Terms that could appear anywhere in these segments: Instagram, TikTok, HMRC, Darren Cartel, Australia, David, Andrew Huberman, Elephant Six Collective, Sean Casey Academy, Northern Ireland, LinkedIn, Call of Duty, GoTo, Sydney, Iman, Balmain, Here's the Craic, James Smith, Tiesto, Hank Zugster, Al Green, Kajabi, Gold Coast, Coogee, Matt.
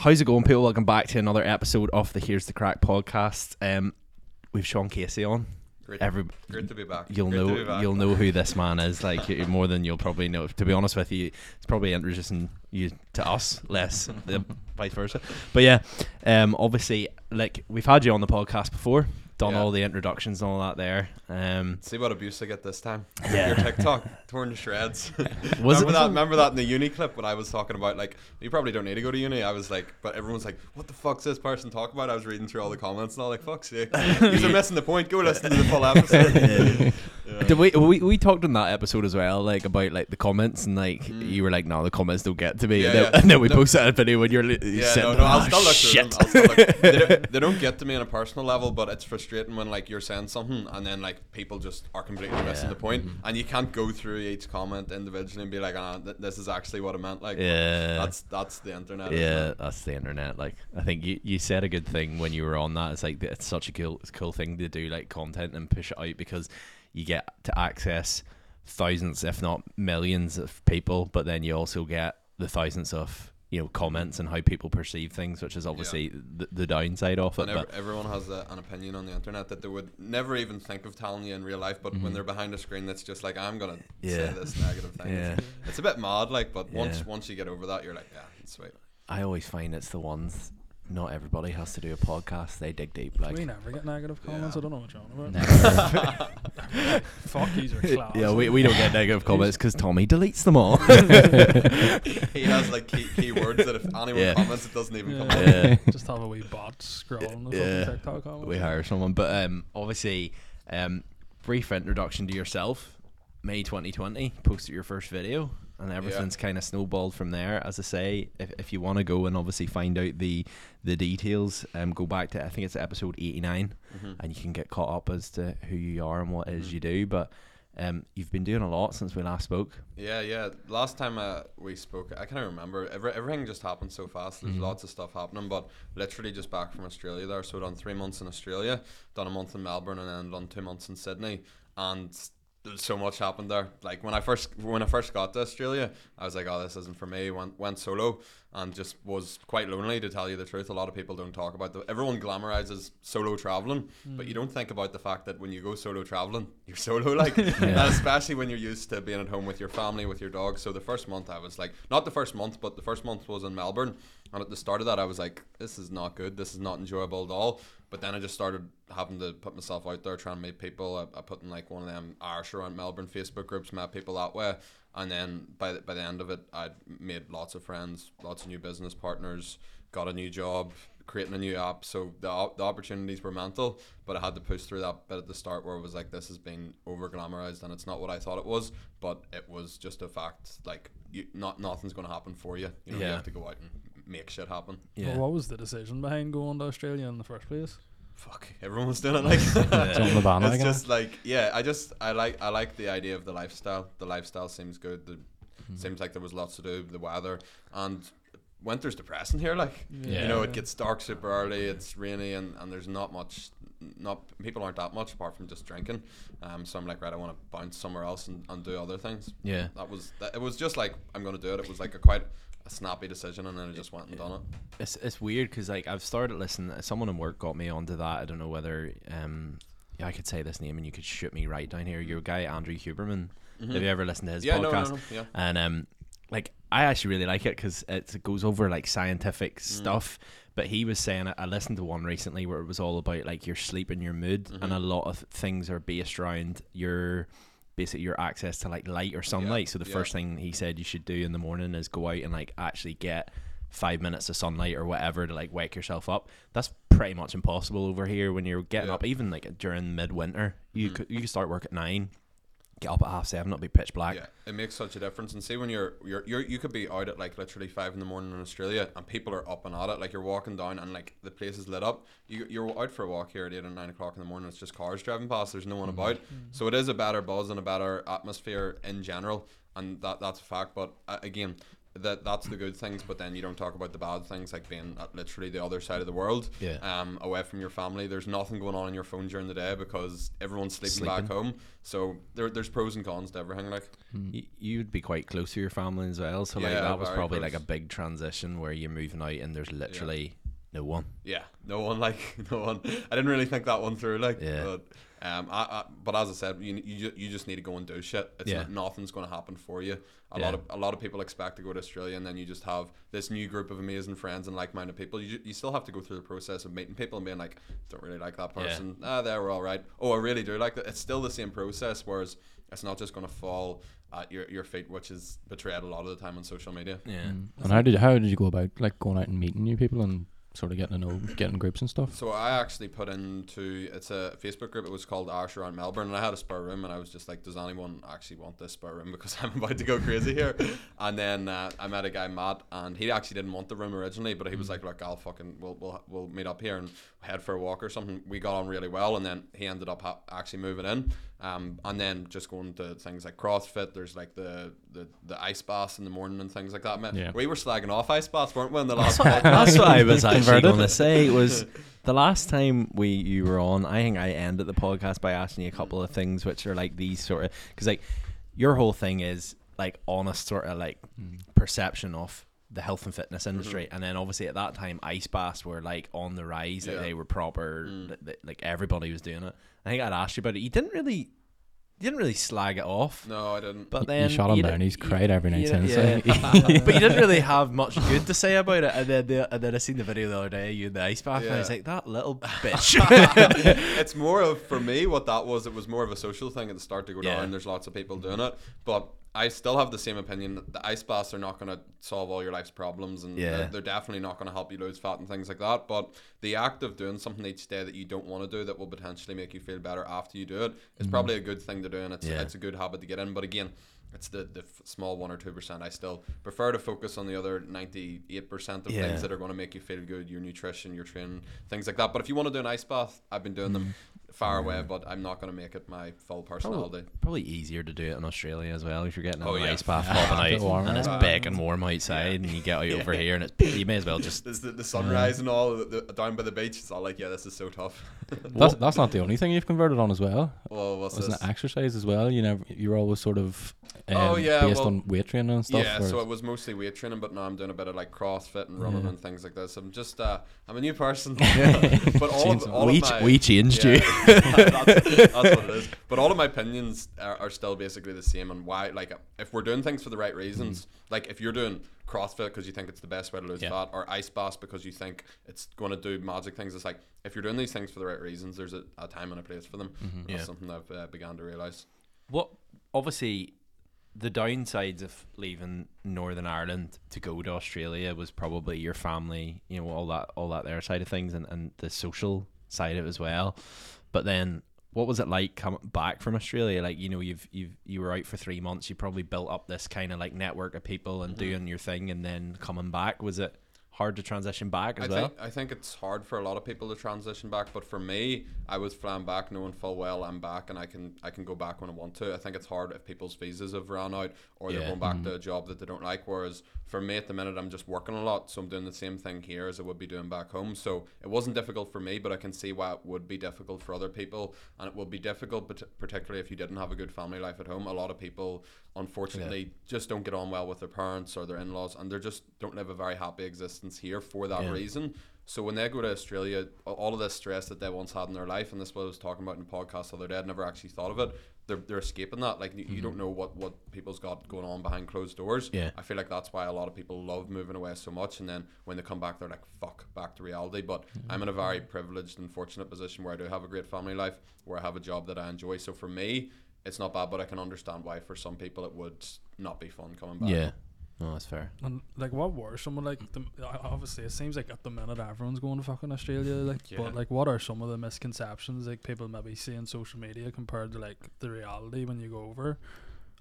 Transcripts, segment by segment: How's it going, people? Welcome back to another episode of the Here's the Craic podcast. We've Sean Casey on. Great to be back. You'll know who this man is, like, more than you'll probably know. To be honest with you, it's probably introducing you to us less, vice versa. But yeah, obviously, like, we've had you on the podcast before, done all the introductions and all that there. See what abuse I get this time. Yeah. Your TikTok torn to shreds. Remember that in the uni clip when I was talking about, like, you probably don't need to go to uni. I was like, but everyone's like, what the fuck's this person talking about? I was reading through all the comments and all, like, fuck's sake. These are missing the point. Go listen to the full episode. Yeah. We talked in that episode as well, like, about, like, the comments, and, like, you were like, no, the comments don't get to me. And then we posted a video when I'll still look through them. They don't get to me on a personal level, but it's frustrating when, like, you're saying something and then, like, people just are completely missing the point, and you can't go through each comment individually and be like, this is actually what I meant. Like, that's the internet. Yeah, that's the internet. Like, I think you said a good thing when you were on that. It's like, it's such a cool thing to do, like, content and push it out, because you get to access thousands, if not millions, of people, but then you also get the thousands of, you know, comments and how people perceive things, which is obviously the downside of it. And everyone has an opinion on the internet that they would never even think of telling you in real life, but when they're behind a screen, that's just like, I'm gonna say this negative thing. Yeah. It's a bit mad, like, but once you get over that, you're like, yeah, it's sweet. I always find it's the ones. Not everybody has to do a podcast. They dig deep. Like, we never get negative comments. I don't know what you're on about. Fuck, these are class. Yeah, we don't get negative comments because Tommy deletes them all. He has, like, key words that if anyone comments, it doesn't even come out. Yeah. Just have a wee bot scrolling or TikTok comments. We hire someone. But obviously, brief introduction to yourself. May 2020, posted your first video. And everything's kind of snowballed from there. As I say, if you want to go and obviously find out the details, go back to, I think it's episode 89, and you can get caught up as to who you are and what it is you do. But you've been doing a lot since we last spoke. Yeah. Last time we spoke, I can't remember. Everything just happened so fast. There's lots of stuff happening, but literally just back from Australia there. So done 3 months in Australia, done a month in Melbourne, and then done 2 months in Sydney. And so much happened there. Like, when I first got to Australia, I was like, oh, this isn't for me. Went solo and just was quite lonely, to tell you the truth. A lot of people don't talk about that. Everyone glamorizes solo traveling, but you don't think about the fact that when you go solo traveling, you're solo, like, and especially when you're used to being at home with your family, with your dog. So the first month I was like, not the first month, but the first month was in Melbourne. And at the start of that, I was like, this is not good. This is not enjoyable at all. But then I just started having to put myself out there, trying to meet people. I put in, like, one of them Irish around Melbourne Facebook groups, met people that way. And then by the end of it, I'd made lots of friends, lots of new business partners, got a new job, creating a new app. So the opportunities were mental, but I had to push through that bit at the start where it was like, this has been over-glamorized and it's not what I thought it was, but it was just a fact. Like, nothing's going to happen for you. You know, you have to go out and make shit happen. Yeah. Well, what was the decision behind going to Australia in the first place? Fuck, everyone was doing it, like. It's just like, I like the idea of the lifestyle. The lifestyle seems good. Seems like there was lots to do. The weather, and winter's depressing here. Like, you know, it gets dark super early. It's rainy, and there's not much. People aren't that much apart from just drinking. So I'm like, right, I want to bounce somewhere else and do other things. Yeah, it was just like, I'm gonna do it. It was like a snappy decision, and then I just went and done it. It's weird because, like, I've started listening. Someone in work got me onto that. I don't know whether I could say this name and you could shoot me right down here. Your guy Andrew Huberman. Have you ever listened to his podcast? No. Yeah. And like, I actually really like it because it goes over, like, scientific stuff. But he was saying, I listened to one recently where it was all about, like, your sleep and your mood, and a lot of things are based around your access to, like, light or sunlight. So the first thing he said you should do in the morning is go out and, like, actually get 5 minutes of sunlight or whatever to, like, wake yourself up. That's pretty much impossible over here when you're getting up, even, like, during midwinter. You could start work at 9, get up at 7:30, not be pitch black. Yeah, it makes such a difference. And see, when you could be out at, like, literally 5 a.m. in Australia and people are up and at it. Like, you're walking down and, like, the place is lit up. You're out for a walk here at 8 or 9 o'clock in the morning. It's just cars driving past. There's no one about. So it is a better buzz and a better atmosphere in general. And that's a fact. But again, that's the good things, but then you don't talk about the bad things, like being at literally the other side of the world, away from your family. There's nothing going on in your phone during the day because everyone's sleeping back home. So there's pros and cons to everything. Like you'd be quite close to your family as well, so like that was probably close. Like a big transition where you're moving out and there's literally no one. I didn't really think that one through. But as I said, you just need to go and do shit. It's nothing's going to happen for you. A lot of people expect to go to Australia and then you just have this new group of amazing friends and like-minded people. You still have to go through the process of meeting people and being like, don't really like that person. They were all right. Oh, I really do like that. It's still the same process, whereas it's not just going to fall at your feet, which is betrayed a lot of the time on social media. And how did you go about like going out and meeting new people and sort of getting to know, getting groups and stuff? So I actually put into, it's a Facebook group, it was called Irish Around Melbourne, and I had a spare room and I was just like, does anyone actually want this spare room, because I'm about to go crazy here. And then I met a guy, Matt, and he actually didn't want the room originally, but he was like, look, we'll meet up here and head for a walk or something. We got on really well, and then he ended up actually moving in. And then just going to things like CrossFit, there's like the ice baths in the morning and things like that. Man, we were slagging off ice baths, weren't we? In the last that's what I was actually going to say. It was the last time you were on. I think I ended the podcast by asking you a couple of things, which are like these sort of, because like your whole thing is like honest sort of like perception of the health and fitness industry, and then obviously at that time ice baths were like on the rise, that they were proper, like everybody was doing it. I think I'd asked you about it. You didn't really slag it off. No, I didn't. But then you shot him down. He's cried every night since. But you didn't really have much good to say about it. And then I seen the video the other day, you in the ice bath, and I was like, that little bitch. It's more of, for me, what that was. It was more of a social thing at the start to go down. There's lots of people doing it, but I still have the same opinion that the ice baths are not going to solve all your life's problems, and they're definitely not going to help you lose fat and things like that. But the act of doing something each day that you don't want to do, that will potentially make you feel better after you do it, is probably a good thing to do, and it's a good habit to get in. But again, it's the small 1 or 2%. I still prefer to focus on the other 98% of things that are going to make you feel good, your nutrition, your training, things like that. But if you want to do an ice bath, I've been doing them far away, but I'm not going to make it my full personality. Probably easier to do it in Australia as well, if you're getting an ice bath popping out and it's baking warm outside, and you get out over here and you may as well just the sunrise and all down by the beach. It's all like, this is so tough. That's not the only thing you've converted on as well. Well, wasn't it exercise as well? You're always sort of based on weight training and stuff. So it was mostly weight training, but now I'm doing a bit of like CrossFit and running and things like this. I'm just I'm a new person. But we changed you. That's what it is. But all of my opinions are still basically the same. And why, like, if we're doing things for the right reasons, like if you're doing CrossFit because you think it's the best way to lose fat, or ice baths because you think it's going to do magic things, it's like, if you're doing these things for the right reasons, there's a time and a place for them. That's something I've began to realize. Obviously the downsides of leaving Northern Ireland to go to Australia was probably your family, all that their side of things, and the social side of it as well. But then, what was it like coming back from Australia? Like, you were out for 3 months. You probably built up this kind of like network of people and doing your thing, and then coming back. Was it hard to transition back as well? I think it's hard for a lot of people to transition back, but for me, I was flying back knowing full well I'm back and I can go back when I want to. I think it's hard if people's visas have run out, or they're going back to a job that they don't like, whereas for me at the minute, I'm just working a lot, so I'm doing the same thing here as I would be doing back home. So it wasn't difficult for me, but I can see why it would be difficult for other people, and it would be difficult particularly if you didn't have a good family life at home. A lot of people, unfortunately, just don't get on well with their parents or their in-laws, and they just don't live a very happy existence here for that reason. So when they go to Australia, all of this stress that they once had in their life, and this is what I was talking about in the podcast the other day, I'd never actually thought of it, they're escaping that. Like, you don't know what people's got going on behind closed doors. I feel like that's why a lot of people love moving away so much, and then when they come back, they're like, fuck, back to reality. But I'm in a very privileged and fortunate position where I do have a great family life, where I have a job that I enjoy. So for me, it's not bad, but I can understand why for some people it would not be fun coming back. No, that's fair. And like, what were some of like obviously it seems like at the minute everyone's going to fucking Australia, like but like, what are some of the misconceptions like people maybe see in social media compared to like the reality when you go over?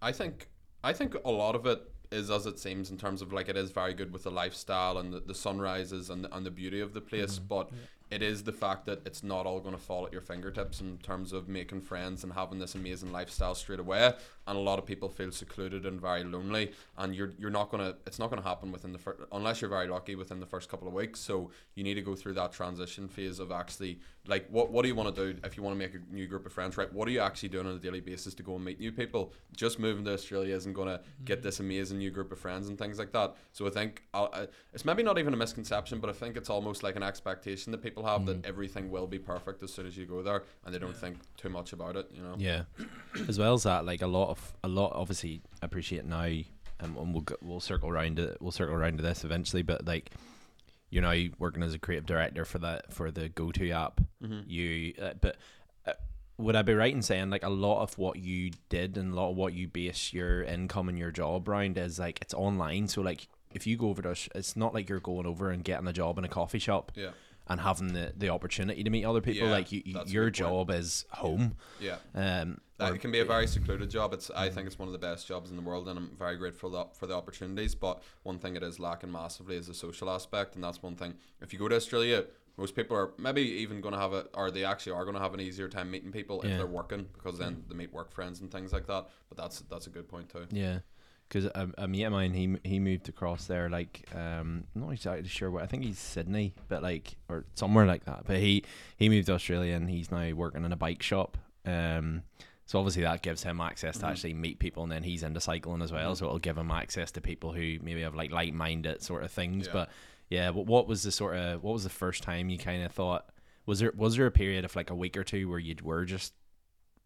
I think a lot of it is as it seems, in terms of like, it is very good with the lifestyle and the sunrises and the beauty of the place, but it is the fact that it's not all going to fall at your fingertips in terms of making friends and having this amazing lifestyle straight away. And a lot of people feel secluded and very lonely, and you're not going to, it's not going to happen within the unless you're very lucky within the first couple of weeks. So you need to go through that transition phase of actually, like, what do you want to do if you want to make a new group of friends, right? What are you actually doing on a daily basis to go and meet new people? Just moving to Australia isn't going to get this amazing new group of friends and things like that. So I think it's maybe not even a misconception, but I think it's almost like an expectation that people have that everything will be perfect as soon as you go there, and they don't think too much about it, you know? Yeah. As well as that, like, a lot obviously appreciate now, and we'll circle around to this eventually, but like, you're now working as a creative director for the GoTo app. Would I be right in saying, like, a lot of what you did and a lot of what you base your income and your job around is, like, it's online? So like, if you go over to, it's not like you're going over and getting a job in a coffee shop and having the opportunity to meet other people. Like, your job is home. It can be a very secluded job. I think it's one of the best jobs in the world, and I'm very grateful for the opportunities. But one thing it is lacking massively is the social aspect, and that's one thing. If you go to Australia, most people are maybe even going to have they actually are going to have an easier time meeting people if they're working, because then they meet work friends and things like that. But that's a good point too. Yeah, because a mate of mine, he moved across there, like, I'm not exactly sure what, I think he's Sydney, but like, or somewhere like that. But he moved to Australia, and he's now working in a bike shop. So obviously that gives him access to actually meet people, and then he's into cycling as well, so it'll give him access to people who maybe have like like-minded sort of things. But yeah, what was the first time you kind of thought, was there a period of like a week or two where you were just,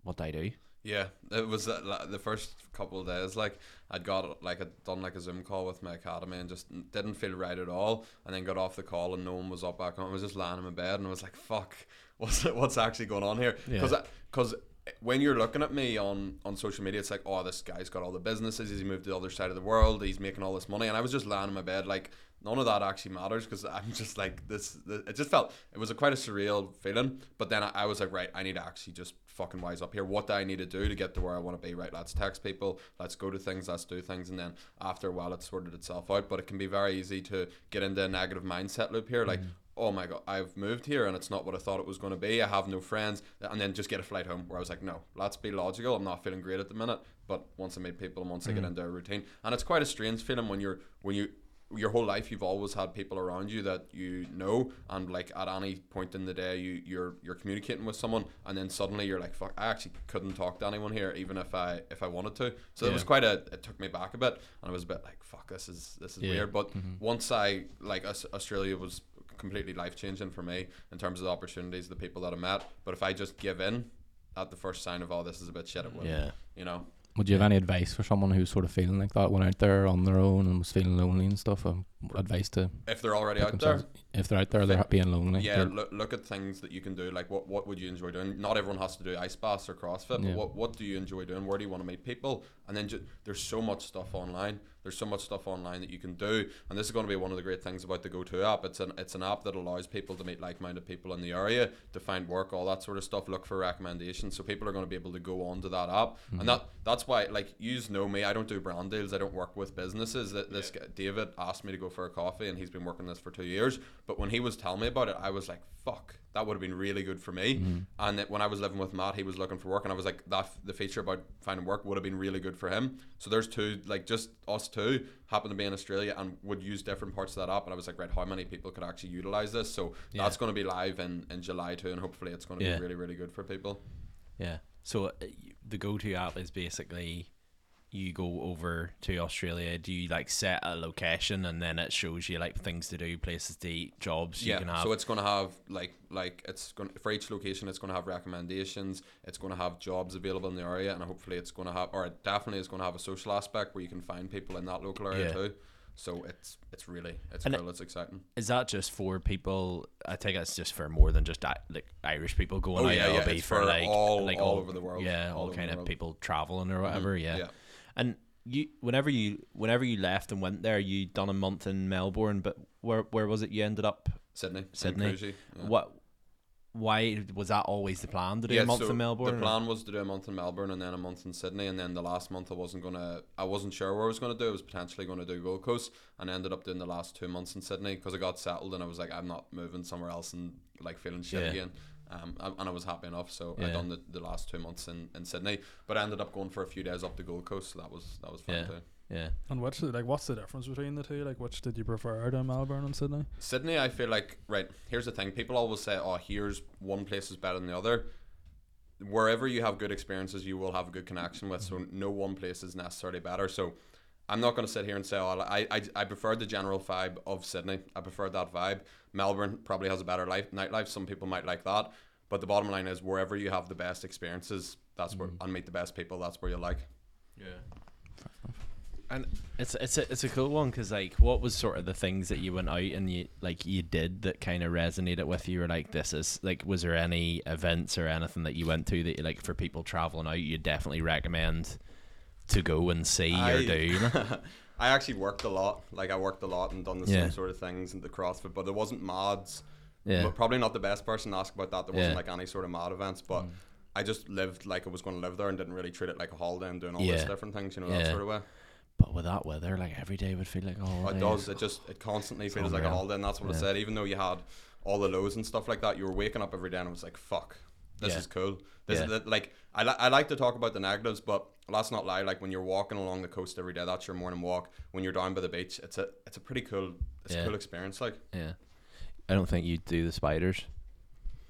what did I do? Yeah, it was the first couple of days. Like, I'd done like a Zoom call with my academy and just didn't feel right at all, and then got off the call and no one was up back on. I was just lying in my bed and I was like, fuck, what's actually going on here? Because when you're looking at me on social media, it's like, oh, this guy's got all the businesses, he's moved to the other side of the world, he's making all this money, and I was just lying in my bed, like, none of that actually matters, because I'm just like, it was quite a surreal feeling. But then I was like, right, I need to actually just fucking wise up here. What do I need to do to get to where I want to be? Right, let's text people, let's go to things, let's do things. And then after a while, it sorted itself out. But it can be very easy to get into a negative mindset loop here, like, oh my God, I've moved here and it's not what I thought it was going to be. I have no friends. And then just get a flight home, where I was like, no, let's be logical. I'm not feeling great at the minute. But once I meet people and once I get into a routine, and it's quite a strange feeling when you your whole life you've always had people around you that you know, and like at any point in the day you're communicating with someone, and then suddenly you're like, fuck, I actually couldn't talk to anyone here even if I wanted to. So it was quite a, it took me back a bit, and I was a bit like, fuck, this is weird. But once I, like, Australia was completely life changing for me in terms of the opportunities, the people that I met. But if I just give in at the first sign of, oh, this is a bit shit, it would, you know. Would you have any advice for someone who's sort of feeling like that, went out there on their own and was feeling lonely and stuff? Advice to, if they're already out there, they're happy and lonely. Yeah, look at things that you can do. Like, what would you enjoy doing? Not everyone has to do ice baths or CrossFit, but what do you enjoy doing? Where do you want to meet people? And then there's so much stuff online. There's so much stuff online that you can do, and this is going to be one of the great things about the GoTo app. It's an app that allows people to meet like-minded people in the area, to find work, all that sort of stuff, look for recommendations. So people are going to be able to go onto that app, and that's why, like, you know me, I don't do brand deals, I don't work with businesses. This guy, David, asked me to go for a coffee, and he's been working this for 2 years. But when he was telling me about it, I was like, fuck, that would have been really good for me. And when I was living with Matt, he was looking for work, and I was like, the feature about finding work would have been really good for him. So there's two, like, just us two happen to be in Australia and would use different parts of that app, and I was like, right, how many people could actually utilize this? So that's going to be live in July too, and hopefully it's going to be really, really good for people. So the GoTo app is basically, you go over to Australia, do you like set a location, and then it shows you like things to do, places to eat, jobs you can have? So it's going to have like it's going for each location, it's going to have recommendations, it's going to have jobs available in the area, and hopefully it's going to have, or it definitely is going to have a social aspect where you can find people in that local area too. So it's cool, it's exciting. Is that just for people? I think it's just for more than just like Irish people going out. It'll be for like all over the world. Yeah, all kind of people traveling or whatever. And you, whenever you left and went there, you done a month in Melbourne, but where was it you ended up? Sydney. Coogee. Yeah. What Why was that always the plan to do a month in Melbourne? The plan was to do a month in Melbourne and then a month in Sydney, and then the last month I wasn't sure where I was gonna do. I was potentially gonna do Gold Coast, and I ended up doing the last 2 months in Sydney because I got settled and I was like, I'm not moving somewhere else and like feeling shit again. And I was happy enough, so I done the last 2 months in Sydney, but I ended up going for a few days up the Gold Coast. So that was fun too. Yeah. And what's the difference between the two? Like, which did you prefer, to Melbourne and Sydney? Sydney, I feel like, right, here's the thing. People always say, oh, here's one place is better than the other. Wherever you have good experiences, you will have a good connection with. So no one place is necessarily better. So I'm not going to sit here and say, oh, I preferred the general vibe of Sydney. I preferred that vibe. Melbourne probably has a better nightlife. Some people might like that. But the bottom line is, wherever you have the best experiences, that's where, and meet the best people, that's where you like. Yeah. And it's a cool one, because like, what was sort of the things that you went out and you did that kind of resonated with you, or like, this is like, was there any events or anything that you went to that you, like, for people traveling out, you definitely recommend to go and see or do? I actually worked a lot. Like, I worked a lot and done the same sort of things in the CrossFit, but there wasn't mods. Yeah. But probably not the best person to ask about that. There wasn't like any sort of mod events, but I just lived like I was going to live there and didn't really treat it like a holiday and doing all these different things, you know, that sort of way. But with that weather, like, every day would feel like a holiday. It does. It constantly feels like a holiday, and that's what I said. Even though you had all the lows and stuff like that, you were waking up every day and it was like, fuck, this is cool. This is like, I like to talk about the negatives, but let's not lie. Like, when you're walking along the coast every day, that's your morning walk. When you're down by the beach, it's a pretty cool, a cool experience. Like, I don't think you'd do the spiders.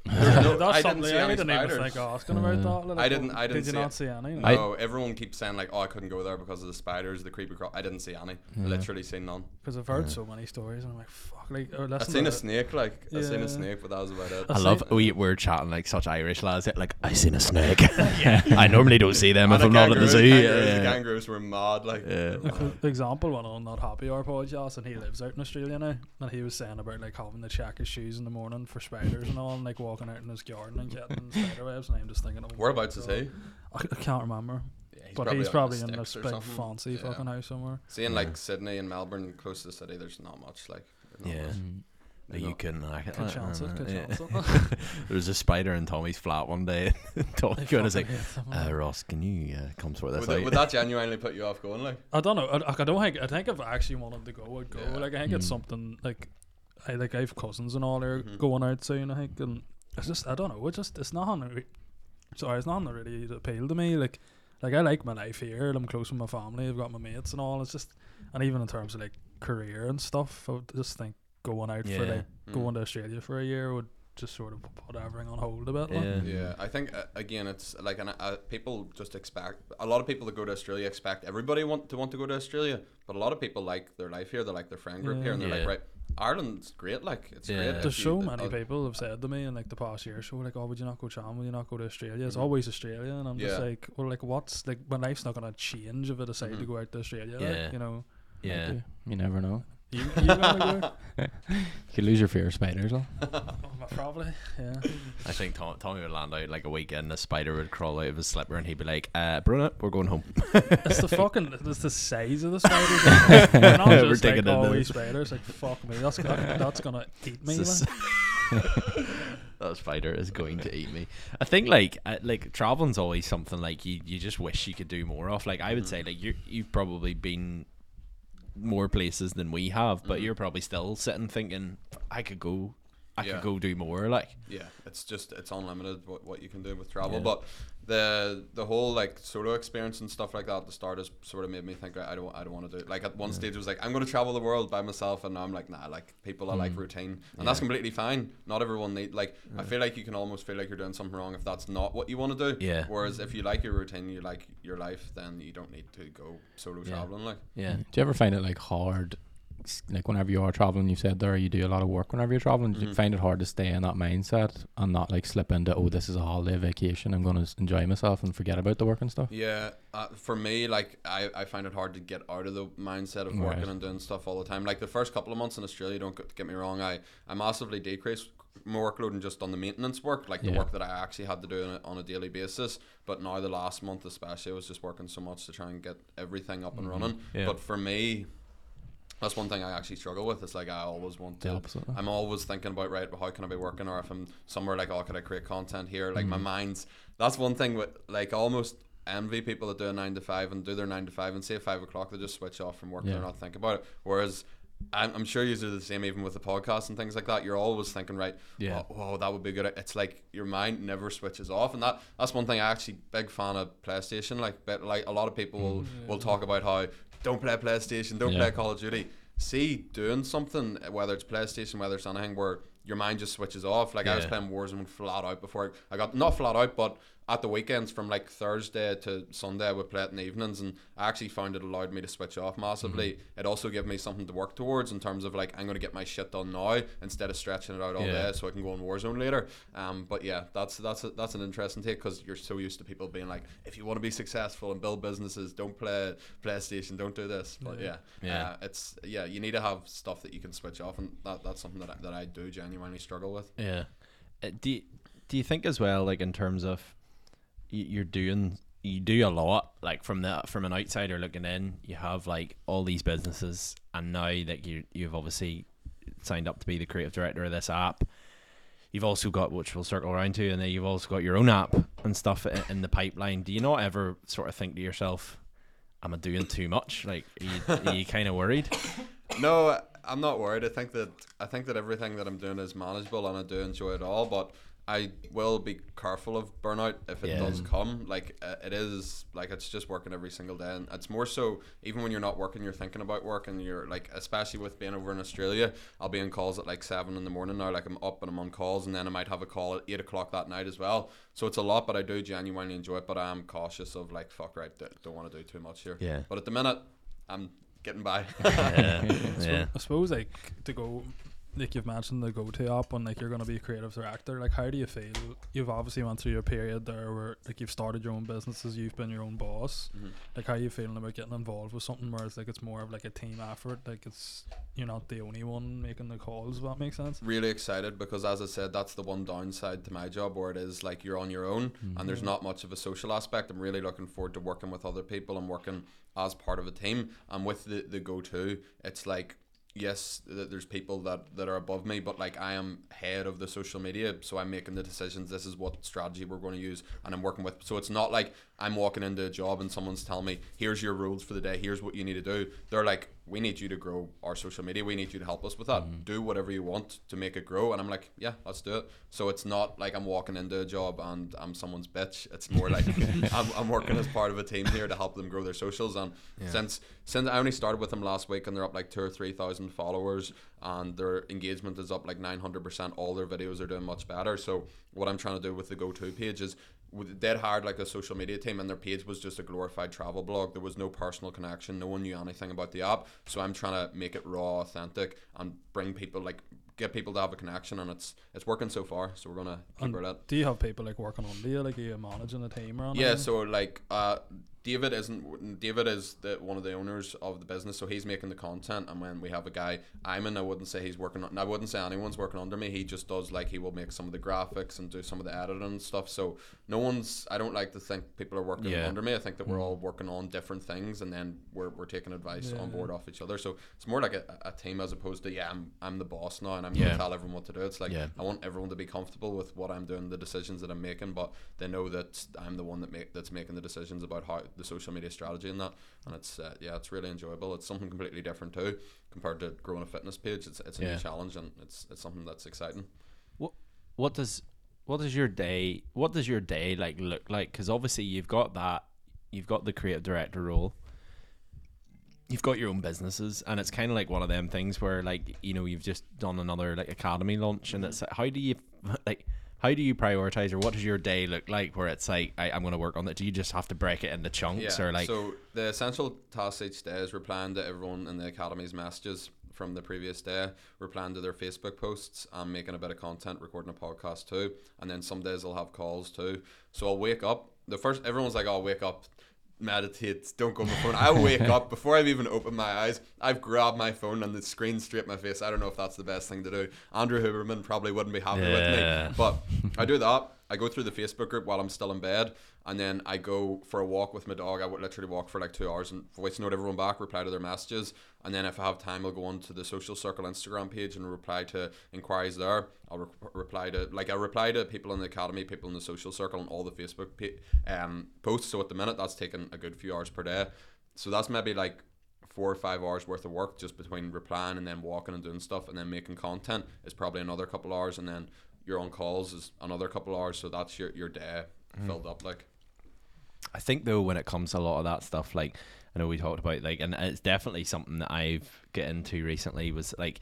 No, that's something I didn't even think of asking about that. I didn't see not see any? No, everyone keeps saying like, oh, I couldn't go there because of the spiders, the creepy crawl. I didn't see any. I literally seen none. Because I've heard so many stories and I'm like, fuck. I've seen a snake, I've seen a snake, but that was about it. I love, we were chatting like such Irish lads, like, I seen a snake. I normally don't see them if I'm not at the zoo. The kangaroos were mad. For example, when I'm not happy our podcast, and he lives out in Australia now, and he was saying about like having to check his shoes in the morning for spiders and all, and like, walking out in his garden and getting spider webs, and I'm just thinking, whereabouts is he? I can't remember, but he's probably in this big fancy fucking house somewhere. Seeing like Sydney and Melbourne close to the city, there's not much like. You can chance it. There was a spider in Tommy's flat one day. Tommy was like, Ross, can you come sort this out? Would that genuinely put you off going? Like, I don't know. I think if I actually wanted to go, I'd go. Yeah. Like, I think it's something like, I have cousins and all there going out soon, I think, and it's just, I don't know, it's not really appeal to me. Like I like my life here, I'm close with my family, I've got my mates and all. It's just, and even in terms of like career and stuff, I would just think going out for like going to Australia for a year would just sort of put everything on hold a bit. I think again, it's like people just expect, a lot of people that go to Australia expect everybody want to go to Australia, but a lot of people like their life here, they like their friend group here, and they're like, right, Ireland's great, like, it's great. There's so many people have said to me in like the past year, so like, oh, would you not go to China? Would you not go to Australia? It's always Australia, and I'm just like, well, like, what's like, my life's not gonna change if I decide to go out to Australia. Like, you know, you never know. You gonna go? You could lose your fear of spiders, though. Probably, yeah. I think Tommy would land out like a weekend, a spider would crawl out of his slipper, and he'd be like, Bruno, we're going home. It's the size of the spiders. Like, we're not just like, always spiders. Like, fuck me, that's gonna eat me. That spider is going to eat me. I think like traveling's always something like you just wish you could do more of. Like, I would say like you've probably been more places than we have, but you're probably still sitting thinking, I could go do more. Like, yeah, it's just, it's unlimited what you can do with travel. But the whole like solo experience and stuff like that at the start has sort of made me think, I don't want to do it. Like, at one stage it was like, I'm going to travel the world by myself, and now I'm like, nah, like, people are like routine, and that's completely fine. Not everyone need, like, I feel like you can almost feel like you're doing something wrong if that's not what you want to do. Whereas if you like your routine, you like your life, then you don't need to go solo traveling. Like, do you ever find it like hard, like, whenever you are traveling, you said there, you do a lot of work whenever you're traveling, you find it hard to stay in that mindset and not like slip into, oh, this is a holiday, vacation, I'm going to enjoy myself and forget about the work and stuff? For me, like, I find it hard to get out of the mindset of working and doing stuff all the time. Like, the first couple of months in Australia, don't get me wrong, I massively decreased my workload and just on the maintenance work, like the work that I actually had to do on a daily basis. But now the last month especially, I was just working so much to try and get everything up and running. But for me, That's one thing I actually struggle with. It's like I always want to. The opposite. I'm always thinking about, right, how can I be working? Or if I'm somewhere, like, oh, could I create content here? Like, my mind's. That's one thing with, like, almost envy people that do a 9 to 5 and do their 9 to 5 and say 5 o'clock they just switch off from work and they're not thinking about it. Whereas I'm sure you do the same even with the podcast and things like that. You're always thinking, right, oh, that would be good. It's like your mind never switches off. And that's one thing I actually big fan of PlayStation. Like a lot of people will talk about how don't play PlayStation, don't play Call of Duty. See, doing something, whether it's PlayStation, whether it's anything, where your mind just switches off. Like I was playing Warzone flat out before. I got, not flat out, but at the weekends from like Thursday to Sunday I would play it in the evenings, and I actually found it allowed me to switch off massively. It also gave me something to work towards in terms of like, I'm going to get my shit done now instead of stretching it out all day so I can go on Warzone later. But yeah, that's an interesting take, because you're so used to people being like, if you want to be successful and build businesses, don't play PlayStation, don't do this. But it's you need to have stuff that you can switch off, and that's something that I do genuinely struggle with. Do you think as well, like, in terms of you do a lot, like from an outsider looking in, you have like all these businesses, and now like you've obviously signed up to be the creative director of this app. You've also got, which we'll circle around to, and then you've also got your own app and stuff in the pipeline. Do you not ever sort of think to yourself, am I doing too much? Like, are you kind of worried? No, I'm not worried. I think that everything that I'm doing is manageable, and I do enjoy it all, but I will be careful of burnout if it does come. Like it is, like it's just working every single day, and it's more so even when you're not working, you're thinking about work, and you're like, especially with being over in Australia, I'll be in calls at like 7 a.m. now. Like I'm up and I'm on calls, and then I might have a call at 8 o'clock that night as well. So it's a lot, but I do genuinely enjoy it. But I am cautious of like, fuck, right, don't want to do too much here. Yeah. But at the minute, I'm getting by. I suppose like to go. Like you've mentioned the GoTo app, and like you're going to be a creative director. Like, how do you feel? You've obviously went through your period there where like you've started your own businesses, you've been your own boss. Like, how are you feeling about getting involved with something where it's like it's more of like a team effort? Like, it's, you're not the only one making the calls, if that makes sense. Really excited, because as I said, that's the one downside to my job, where it is like you're on your own and there's not much of a social aspect. I'm really looking forward to working with other people and working as part of a team. And with the GoTo, it's like, yes, there's people that are above me, but like I am head of the social media, so I'm making the decisions. This is what strategy we're going to use, and I'm working with. So it's not like I'm walking into a job and someone's telling me, here's your rules for the day, here's what you need to do. They're like, we need you to grow our social media, we need you to help us with that. Do whatever you want to make it grow. And I'm like, yeah, let's do it. So it's not like I'm walking into a job and I'm someone's bitch. It's more like I'm working as part of a team here to help them grow their socials. And since I only started with them last week, and they're up like 2,000 or 3,000 followers, and their engagement is up like 900%. All their videos are doing much better. So what I'm trying to do with the GoTo page is, they'd hired like a social media team, and their page was just a glorified travel blog. There was no personal connection, no one knew anything about the app. So I'm trying to make it raw, authentic, and bring people, like get people to have a connection, and it's working so far, so we're gonna keep it up. Do you have people like working on you, like are you managing a team or anything? Yeah, so like David is one of the owners of the business, so he's making the content. And when we have a guy, Iman, I wouldn't say anyone's working under me. He just does, like, he will make some of the graphics and do some of the editing and stuff. So I don't like to think people are working under me. I think that we're all working on different things, and then we're taking advice on board off each other. So it's more like a team, as opposed to, I'm the boss now and I'm going to tell everyone what to do. It's like, I want everyone to be comfortable with what I'm doing, the decisions that I'm making, but they know that I'm the one that's making the decisions about how the social media strategy and that. And it's it's really enjoyable. It's something completely different too compared to growing a fitness page. It's a new challenge, and it's something that's exciting. What does your day like look like? Because obviously you've got the creative director role, you've got your own businesses, and it's kind of like one of them things where, like, you know, you've just done another like academy launch, and it's like, how do you prioritize, or what does your day look like where it's like, I'm going to work on that? Do you just have to break it into chunks? Yeah, or like? So the essential task each day is replying to everyone in the Academy's messages from the previous day, replying to their Facebook posts, and making a bit of content, recording a podcast too. And then some days I'll have calls too. So I'll wake up. Everyone's like, wake up, meditate, don't go on my phone. I wake up before I've even opened my eyes, I've grabbed my phone and the screen straight in my face. I don't know if that's the best thing to do. Andrew Huberman probably wouldn't be happy with me, but I do that. I go through the Facebook group while I'm still in bed, and then I go for a walk with my dog. I would literally walk for like 2 hours and voice note everyone back, reply to their messages, and then if I have time, I'll go on to the Social Circle Instagram page and reply to inquiries there. I'll reply to people in the academy, people in the Social Circle, and all the Facebook posts. So at the minute, that's taking a good few hours per day. So that's maybe like 4 or 5 hours worth of work just between replying and then walking and doing stuff, and then making content is probably another couple hours, and then your own calls is another couple hours. So that's your day filled up. Like, I think though, when it comes to a lot of that stuff, like I know we talked about, like, and it's definitely something that I've got into recently, was like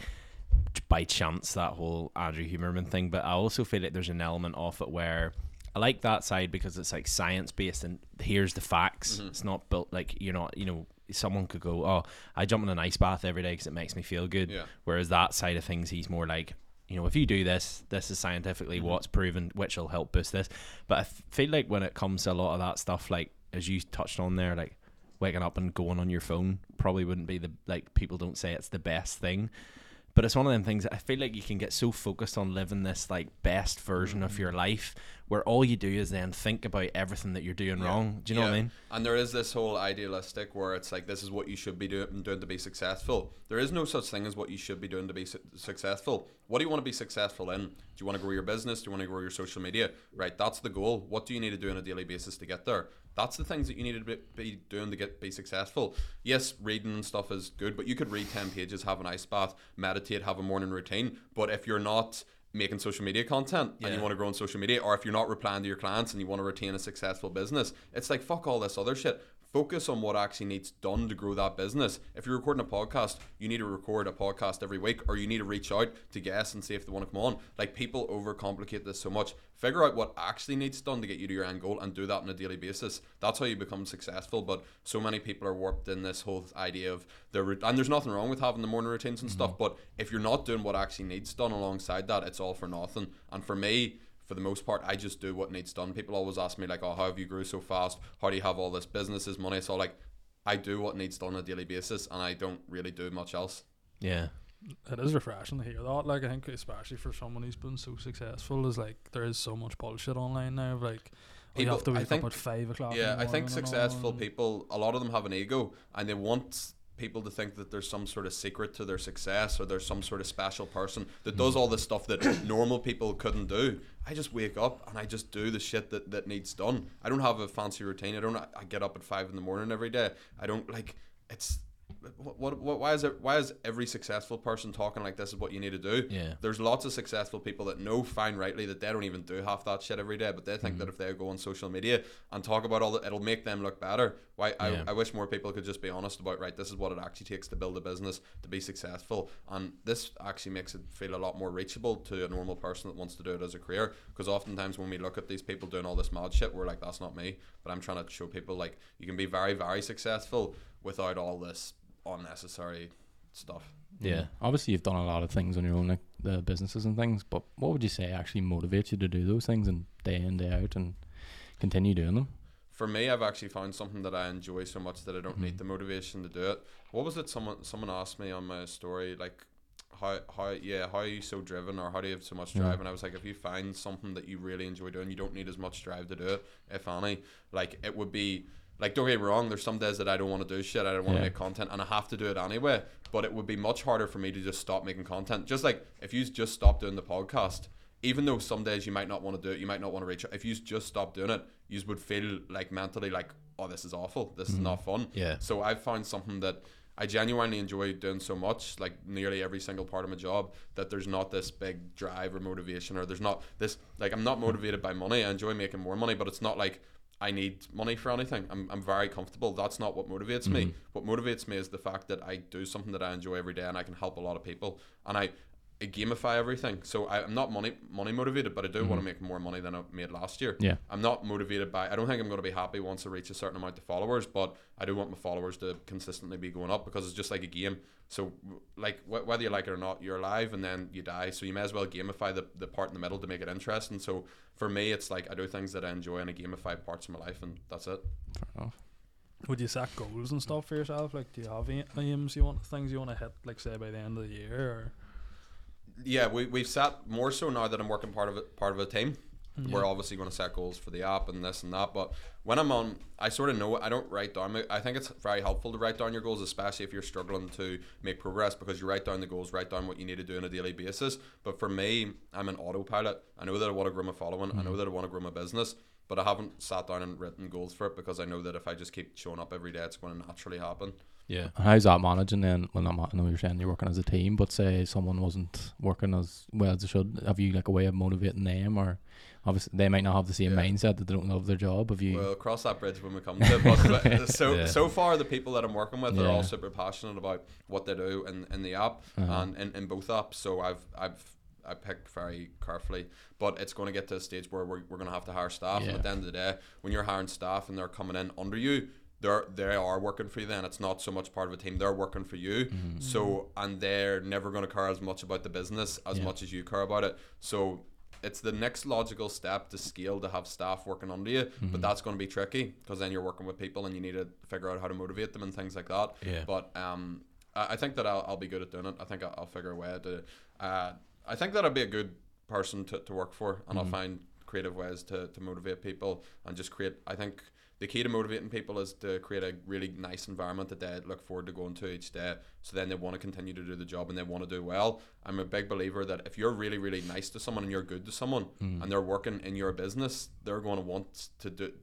by chance that whole Andrew Huberman thing. But I also feel like there's an element of it where I like that side because it's like science based and here's the facts. Mm-hmm. It's not built like, you're not, you know, someone could go, oh, I jump in an ice bath every day because it makes me feel good. Yeah. Whereas that side of things, he's more like, you know, if you do this, this is scientifically what's proven, which will help boost this. But I feel like when it comes to a lot of that stuff, like as you touched on there, like waking up and going on your phone probably wouldn't be the, like, people don't say it's the best thing, but it's one of them things that I feel like you can get so focused on living this like best version of your life where all you do is then think about everything that you're doing wrong. Do you know what I mean? And there is this whole idealistic where it's like, this is what you should be doing to be successful. There is no such thing as what you should be doing to be successful. What do you want to be successful in? Do you want to grow your business? Do you want to grow your social media? Right, that's the goal. What do you need to do on a daily basis to get there? That's the things that you need to be doing to be successful. Yes, reading and stuff is good, but you could read 10 pages, have an ice bath, meditate, have a morning routine. But if you're not making social media content and you want to grow on social media, or if you're not replying to your clients and you want to retain a successful business, it's like, fuck all this other shit. Focus on what actually needs done to grow that business. If you're recording a podcast, you need to record a podcast every week, or you need to reach out to guests and see if they want to come on. Like, people overcomplicate this so much. Figure out what actually needs done to get you to your end goal and do that on a daily basis. That's how you become successful. But so many people are warped in this whole idea of and there's nothing wrong with having the morning routines and stuff, but if you're not doing what actually needs done alongside that, it's all for nothing. And for me, for the most part, I just do what needs done. People always ask me like, oh, how have you grew so fast? How do you have all this businesses, money? It's all like, I do what needs done on a daily basis and I don't really do much else. Yeah. It is refreshing to hear that. Like, I think especially for someone who's been so successful, is like, there is so much bullshit online now. Like, people, you have to wake up at 5 o'clock. Yeah, I think successful people, a lot of them have an ego and they want people to think that there's some sort of secret to their success, or there's some sort of special person that does all this stuff that normal people couldn't do. I just wake up and I just do the shit that needs done. I don't have a fancy routine. I get up at 5 a.m. every day. I don't, like, it's what why is every successful person talking like this is what you need to do? Yeah. There's lots of successful people that know fine rightly that they don't even do half that shit every day, but they think that if they go on social media and talk about all that, it'll make them look better. I wish more people could just be honest about, right, this is what it actually takes to build a business, to be successful, and this actually makes it feel a lot more reachable to a normal person that wants to do it as a career. Because oftentimes when we look at these people doing all this mad shit, we're like, that's not me. But I'm trying to show people, like, you can be very, very successful without all this unnecessary stuff. Yeah, obviously you've done a lot of things on your own, like the businesses and things, but what would you say actually motivates you to do those things and day in, day out, and continue doing them? For me, I've actually found something that I enjoy so much that I don't need the motivation to do it. What was it someone asked me on my story, like, how are you so driven, or how do you have so much drive? And I was like, if you find something that you really enjoy doing, you don't need as much drive to do it, if any. Like, it would be, like, don't get me wrong, there's some days that I don't want to do shit, I don't want to make content, and I have to do it anyway, but it would be much harder for me to just stop making content. Just like, if you just stop doing the podcast, even though some days you might not want to do it, you might not want to reach out, if you just stop doing it, you would feel like mentally like, oh, this is awful, this is not fun. Yeah. So I've found something that I genuinely enjoy doing so much, like nearly every single part of my job, that there's not this big drive or motivation, or there's not this, like, I'm not motivated by money. I enjoy making more money, but it's not like I need money for anything. I'm very comfortable. That's not what motivates me. What motivates me is the fact that I do something that I enjoy every day and I can help a lot of people. And I gamify everything. So I'm not money motivated, but I do want to make more money than I made last year. Yeah. I'm not motivated by, I don't think I'm going to be happy once I reach a certain amount of followers, but I do want my followers to consistently be going up, because it's just like a game. So, like, whether you like it or not, you're alive and then you die. So you may as well gamify the part in the middle to make it interesting. So for me, it's like, I do things that I enjoy and I gamify parts of my life, and that's it. Fair enough. Would you set goals and stuff for yourself? Like, do you have aims you want, things you want to hit, like, say, by the end of the year? Or? Yeah, we've set more so now that I'm working part of a team. Yeah. We're obviously going to set goals for the app and this and that, but when I'm on, I sort of know, I don't write down my, I think it's very helpful to write down your goals, especially if you're struggling to make progress, because you write down the goals, write down what you need to do on a daily basis. But for me, I'm an autopilot. I know that I want to grow my following, I know that I want to grow my business, but I haven't sat down and written goals for it, because I know that if I just keep showing up every day, it's going to naturally happen. Yeah. And how's that managing then? When I know you're saying you're working as a team, but say someone wasn't working as well as they should, have you like a way of motivating them? Or obviously they might not have the same mindset, that they don't love their job. Have you? We'll cross that bridge when we come to it. But so far, the people that I'm working with are all super passionate about what they do in the app and in both apps. So I picked very carefully, but it's going to get to a stage where we're going to have to hire staff. And at the end of the day, when you're hiring staff and they're coming in under you, they are working for you then. It's not so much part of a team. They're working for you. Mm-hmm. So, and they're never going to care as much about the business as much as you care about it. So it's the next logical step to scale, to have staff working under you. Mm-hmm. But that's going to be tricky, because then you're working with people and you need to figure out how to motivate them and things like that. Yeah. But I think that I'll be good at doing it. I think I'll figure a way to... I think that I'd be a good person to work for, and I'll find creative ways to motivate people and just create... I think the key to motivating people is to create a really nice environment that they look forward to going to each day, so then they want to continue to do the job and they want to do well. I'm a big believer that if you're really, really nice to someone and you're good to someone and they're working in your business, they're going to want to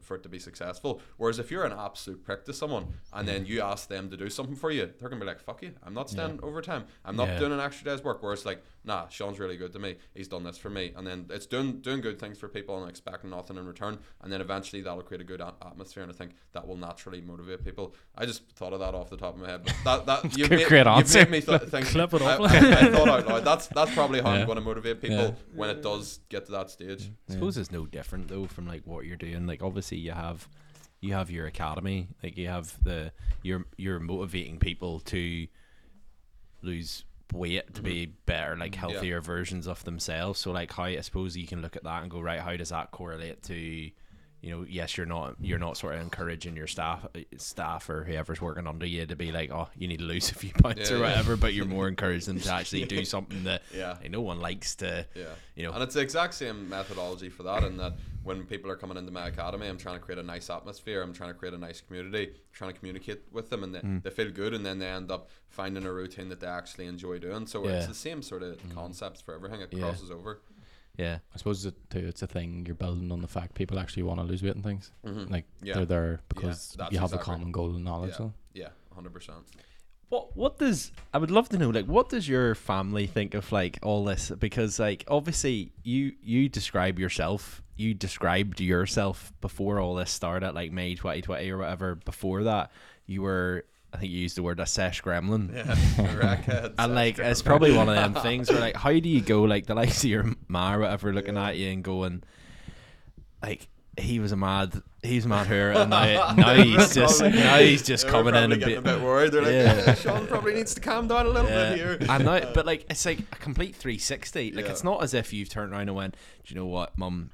for it to be successful. Whereas if you're an absolute prick to someone and then you ask them to do something for you, they're going to be like, fuck you, I'm not staying overtime, I'm not doing an extra day's work. Whereas like, nah, Sean's really good to me, he's done this for me. And then it's doing good things for people and expecting nothing in return. And then eventually that'll create a good atmosphere, and I think that will naturally motivate people. I just thought of that off the top of my head. But that you've made me think. Clip it off. I thought out loud. That's probably how I'm going to motivate people when it does get to that stage. I suppose it's no different though from like what you're doing. Like obviously you have your academy, like you have you're motivating people to lose weight, to be better, like healthier versions of themselves. So like how, I suppose you can look at that and go, right, how does that correlate to, you know, yes, you're not sort of encouraging your staff or whoever's working under you to be like, oh, you need to lose a few pounds or whatever, but you're more encouraging them to actually do something that no one likes to, you know. And it's the exact same methodology for that, in that when people are coming into my academy, I'm trying to create a nice atmosphere, I'm trying to create a nice community, I'm trying to communicate with them, and they feel good, and then they end up finding a routine that they actually enjoy doing. So it's the same sort of concepts for everything. It crosses over. Yeah, I suppose it's a thing you're building on the fact people actually want to lose weight and things. Mm-hmm. Like they're there because you have a common goal and knowledge. Yeah, 100%. What does, I would love to know, like, what does your family think of like all this? Because like obviously you described yourself before all this started, like May 2020 or whatever. Before that, you were, I think you used the word a sesh gremlin. Yeah, and like it's probably one of them things where like, how do you go like the likes of your ma or whatever looking at you and going like, he's mad here, and now he's just coming in a bit worried. They're like, Sean probably needs to calm down a little bit here. And now, but like it's like a complete 360. Like it's not as if you've turned around and went, do you know what, Mum?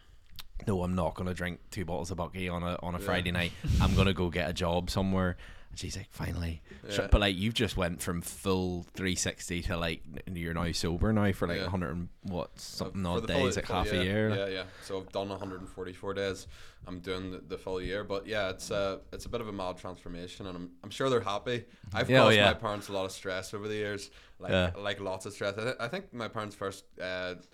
No, I'm not gonna drink 2 bottles of Bucky on a Friday night. I'm gonna go get a job somewhere. She's like, finally. Yeah. But like, you've just went from full 360 to like, you're now sober now for like 100 and what something odd days, half a year. Yeah. So I've done 144 days. I'm doing the full year, but it's a bit of a mild transformation, and I'm sure they're happy. I've caused my parents a lot of stress over the years, like lots of stress. I think my parents first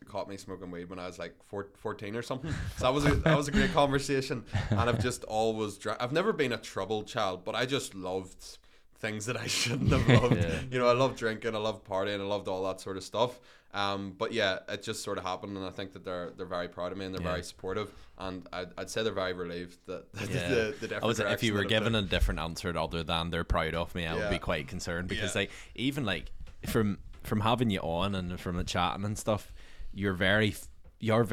caught me smoking weed when I was like 14 or something. So that was a great conversation, and I've just always I've never been a troubled child, but I just loved things that I shouldn't have loved. You know, I loved drinking, I loved partying, I loved all that sort of stuff. But yeah, it just sort of happened, and I think that they're very proud of me, and they're very supportive, and I'd say they're very relieved that the different. I was like, if you were given a different answer other than they're proud of me, I would be quite concerned, because like even like from having you on and from the chatting and stuff, you're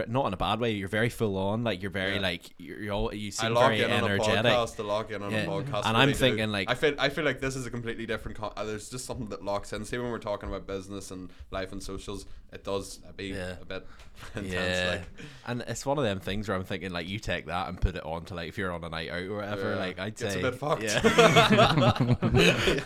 not in a bad way. You're very full on, like you're very like you seem very energetic. I lock in on a podcast, and I'm thinking like I feel like this is a completely different. There's just something that locks in. See, when we're talking about business and life and socials, it does be a bit intense. Like. And it's one of them things where I'm thinking like you take that and put it on to like if you're on a night out or whatever. Like I'd say it's a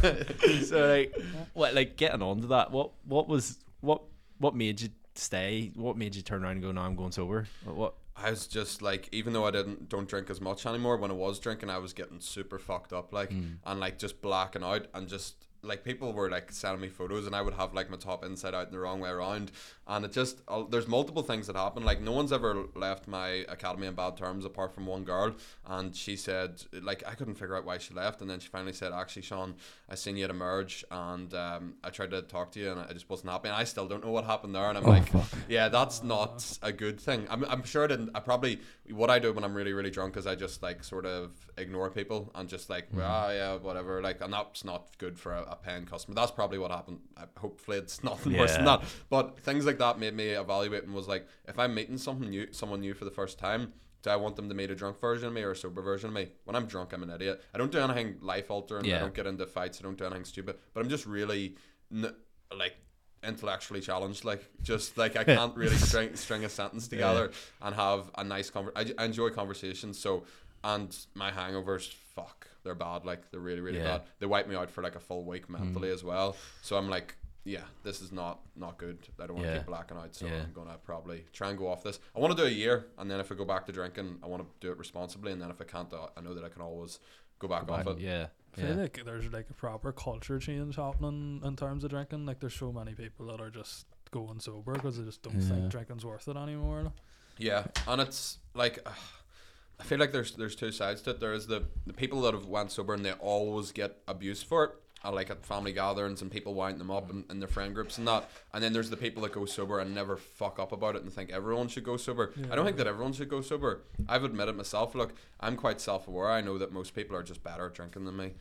bit fucked. So like getting onto that, what made you stay? What made you turn around and go, no, I'm going sober? What? I was just like, even though I don't drink as much anymore, when I was drinking, I was getting super fucked up, like, and like just blacking out, and just like people were like sending me photos, and I would have like my top inside out and the wrong way around, and it just there's multiple things that happen. Like, no one's ever left my academy in bad terms apart from one girl, and she said, like, I couldn't figure out why she left, and then she finally said, actually, Sean, I seen you at Emerge, and I tried to talk to you and I just wasn't happy, and I still don't know what happened there. And I'm yeah, that's not a good thing. I'm sure I probably, what I do when I'm really drunk is I just like sort of ignore people and just like, well, yeah, whatever, like, and that's not good for a paying customer. That's probably what happened. Hopefully it's nothing worse than that, but things like that made me evaluate and was like, if I'm meeting someone new for the first time, do I want them to meet a drunk version of me or a sober version of me? When I'm drunk, I'm an idiot. I don't do anything life altering. I don't get into fights. I don't do anything stupid, but I'm just really like intellectually challenged, like, just like I can't really string a sentence together and have a nice conversation. I enjoy conversations, so, and my hangovers, fuck, they're bad, like, they're really bad. They wipe me out for like a full week mentally as well, so I'm like, yeah, this is not good. I don't want to keep blacking out, so I'm gonna probably try and go off this. I want to do a year, and then if I go back to drinking, I want to do it responsibly, and then if I can't, I know that I can always go back off it. I feel like there's like a proper culture change happening in terms of drinking. Like, there's so many people that are just going sober because they just don't think drinking's worth it anymore. And it's like, I feel like there's two sides to it. There is the people that have went sober and they always get abused for it, like at family gatherings and people winding them up and their friend groups and that. And then there's the people that go sober and never fuck up about it and think everyone should go sober. I don't think that everyone should go sober. I've admitted myself, look, I'm quite self-aware. I know that most people are just better at drinking than me.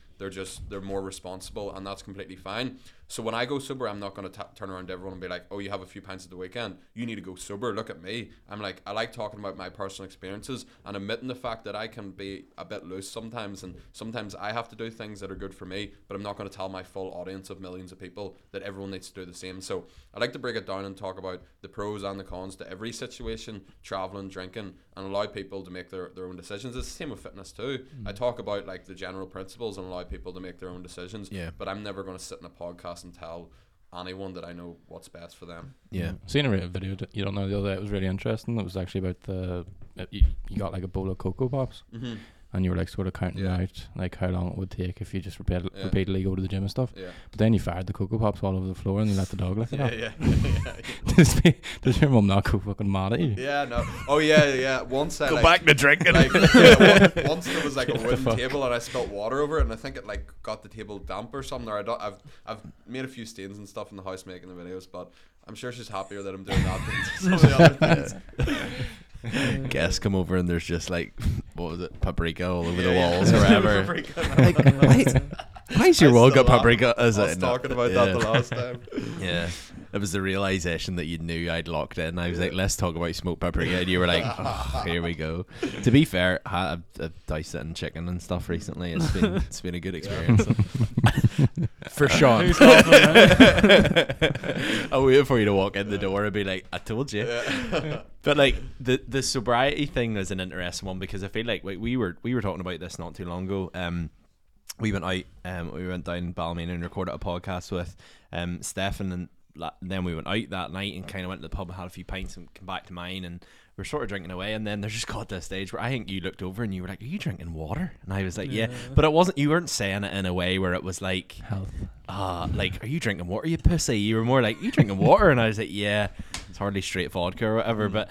They're more responsible, and that's completely fine. So when I go sober, I'm not going to turn around to everyone and be like, oh, you have a few pints at the weekend, you need to go sober, look at me. I'm like, I like talking about my personal experiences and admitting the fact that I can be a bit loose sometimes, and sometimes I have to do things that are good for me, but I'm not going to tell my full audience of millions of people that everyone needs to do the same. So I like to break it down and talk about the pros and the cons to every situation, traveling, drinking, and allow people to make their own decisions. It's the same with fitness too. I talk about like the general principles and allow people to make their own decisions, but I'm never going to sit in a podcast and tell anyone that I know what's best for them. Seen a video you don't know the other day, it was really interesting. It was actually about you got like a bowl of Cocoa Pops, and you were like sort of counting out like how long it would take if you just repeatedly go to the gym and stuff, but then you fired the Cocoa Pops all over the floor and you let the dog lick it up. Does your mum not go fucking mad at you? Once I go back to drinking, like, once there was like a wooden table and I spilt water over it, and I think it like got the table damp or something, or I've made a few stains and stuff in the house making the videos, but I'm sure she's happier that I'm doing that than some of the other things. Guests come over and there's just like, what was it, paprika all over the walls or whatever. Why is your wall got paprika? As I was talking about that the last time. It was the realization that you knew I'd locked in. I was like, let's talk about smoked paprika, and you were like, oh, here we go. To be fair, I've diced it in chicken and stuff recently. It's been a good experience. For Sean. I'll wait for you to walk in the door and be like, I told you. But like the sobriety thing is an interesting one, because I feel like we were talking about this not too long ago. We went out, we went down Balmain and recorded a podcast with Stefan, and then we went out that night and kind of went to the pub and had a few pints and came back to mine, and we're sort of drinking away, and then there just got to a stage where I think you looked over and you were like, are you drinking water? And I was like, yeah. But it wasn't, you weren't saying it in a way where it was like, like, are you drinking water, you pussy? You were more like, you drinking water? And I was like, yeah, it's hardly straight vodka or whatever. But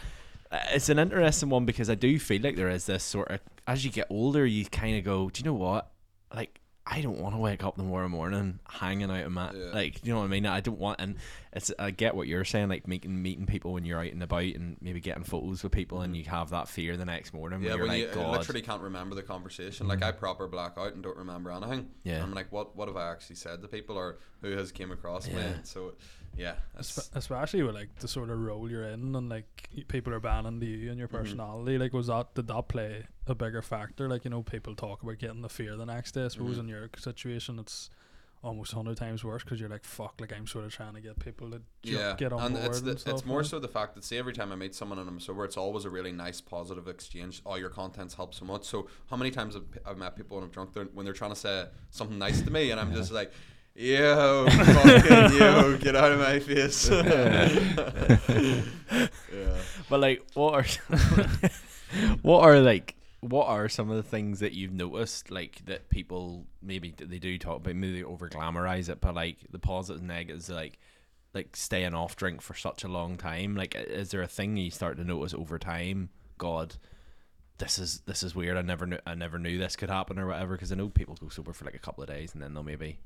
it's an interesting one, because I do feel like there is this sort of, as you get older, you kind of go, do you know what? Like, I don't want to wake up tomorrow morning hanging out in my like, you know what I mean? I don't want, and it's, I get what you're saying, like meeting people when you're out and about and maybe getting photos with people, and you have that fear the next morning where you're like, God, I literally can't remember the conversation. Like, I proper black out and don't remember anything. And I'm like, what have I actually said to people, or who has came across me? So especially with like the sort of role you're in, and like people are banning to you and your personality. Like, did that play a bigger factor? Like, you know, people talk about getting the fear the next day. I suppose in your situation it's almost 100 times worse, because you're like, fuck, like, I'm sort of trying to get people to get on and board. It's more so the fact that, say, every time I meet someone and I'm sober, it's always a really nice positive exchange. All your contents help so much. So how many times I've met people when I'm drunk when they're trying to say something nice to me, and I'm just like, Yo, fucking yo, get out of my face. Yeah. But like, what are some of the things that you've noticed, like, that people maybe they do talk about, maybe they over glamorize it, but like the positives and negatives, like staying off drink for such a long time? Like, is there a thing you start to notice over time? God, this is weird. I never knew this could happen or whatever. Because I know people go sober for like a couple of days and then they'll maybe.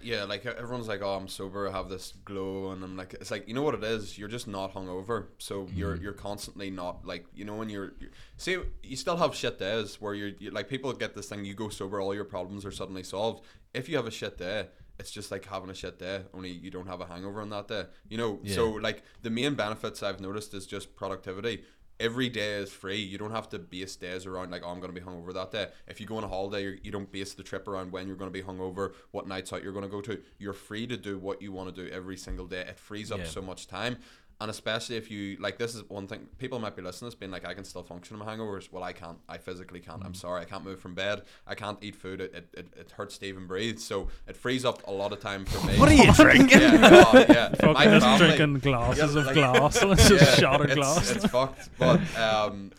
Yeah, like everyone's like, oh, I'm sober. I have this glow, and I'm like, it's like, you know what it is. You're just not hungover, so you're constantly not like, you know, when you're see, you still have shit days where you're like, people get this thing. You go sober, all your problems are suddenly solved. If you have a shit day, it's just like having a shit day, only you don't have a hangover on that day. You know, yeah. So like the main benefits I've noticed is just productivity. Every day is free. You don't have to base days around like, oh, I'm going to be hungover that day. If you go on a holiday, you don't base the trip around when you're going to be hungover, what nights out you're going to go to. You're free to do what you want to do every single day. It frees up so much time. And especially if you, like, this is one thing, people might be listening to this being like, I can still function in my hangovers. Well, I can't. I physically can't. I'm sorry. I can't move from bed. I can't eat food. It hurts to even breathe. So it frees up a lot of time for me. What are you drinking? Yeah, God, yeah. Fuck, my family, drinking glasses of glass. It's just shattered glass. It's fucked. But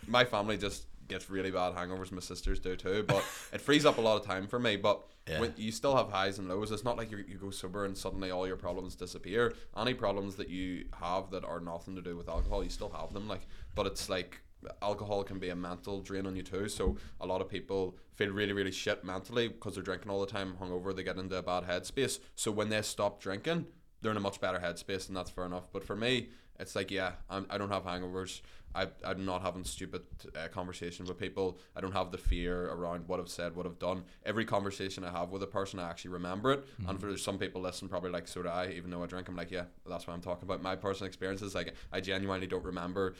my family just gets really bad hangovers. My sisters do too. But it frees up a lot of time for me. But when you still have highs and lows. It's not like you go sober and suddenly all your problems disappear. Any problems that you have that are nothing to do with alcohol, you still have them. Like, but it's like alcohol can be a mental drain on you too. So a lot of people feel really, really shit mentally because they're drinking all the time, hungover. They get into a bad headspace. So when they stop drinking, they're in a much better headspace, and that's fair enough. But for me, it's like, yeah, I don't have hangovers. I'm not having stupid conversations with people. I don't have the fear around what I've said, what I've done. Every conversation I have with a person, I actually remember it. Mm-hmm. And for some people listening, probably like, so do I, even though I drink. I'm like, yeah, that's what I'm talking about. My personal experiences, like, I genuinely don't remember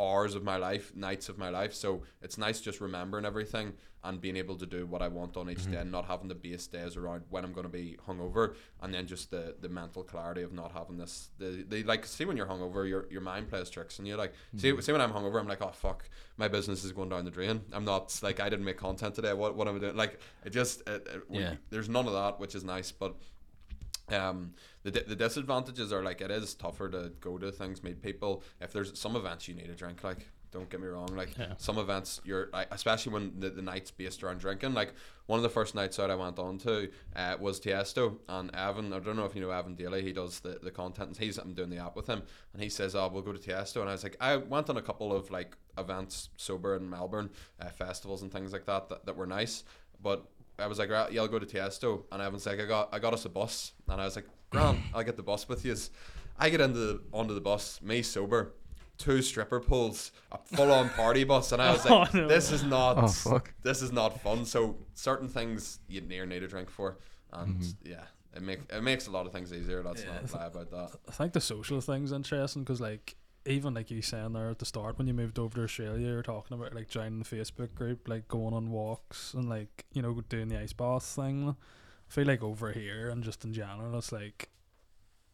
hours of my life, nights of my life. So it's nice just remembering everything and being able to do what I want on each day and not having to base days around when I'm going to be hungover. And then just the mental clarity of not having this. Like, see, when you're hungover, your mind plays tricks. And you're like, see when I'm hungover, I'm like, oh, fuck, my business is going down the drain. I'm not, like, I didn't make content today. What am I doing? Like, it just, there's none of that, which is nice. But the disadvantages are, like, it is tougher to go to things, meet people. If there's some events you need a drink, like, don't get me wrong. Like, some events, you're, like, especially when the night's based around drinking. Like, one of the first nights out I went on to was Tiesto and Evan. I don't know if you know Evan Daly. He does the content. And I'm doing the app with him. And he says, oh, we'll go to Tiesto. And I was like, I went on a couple of, like, events sober in Melbourne, festivals and things like that were nice. But I was like, right, yeah, I'll go to Tiesto. And Evan's like, I got us a bus. And I was like, grand, I'll get the bus with you. I get onto the bus, me sober, 2 stripper poles, a full-on party bus, and I was like, this is not fun. So certain things you need a drink for, and it makes a lot of things easier. Let's not lie about that. I think the social thing's interesting because, like, even like you saying there at the start, when you moved over to Australia, you were talking about, like, joining the Facebook group, like going on walks and, like, you know, doing the ice bath thing. I feel like over here and just in general, it's like,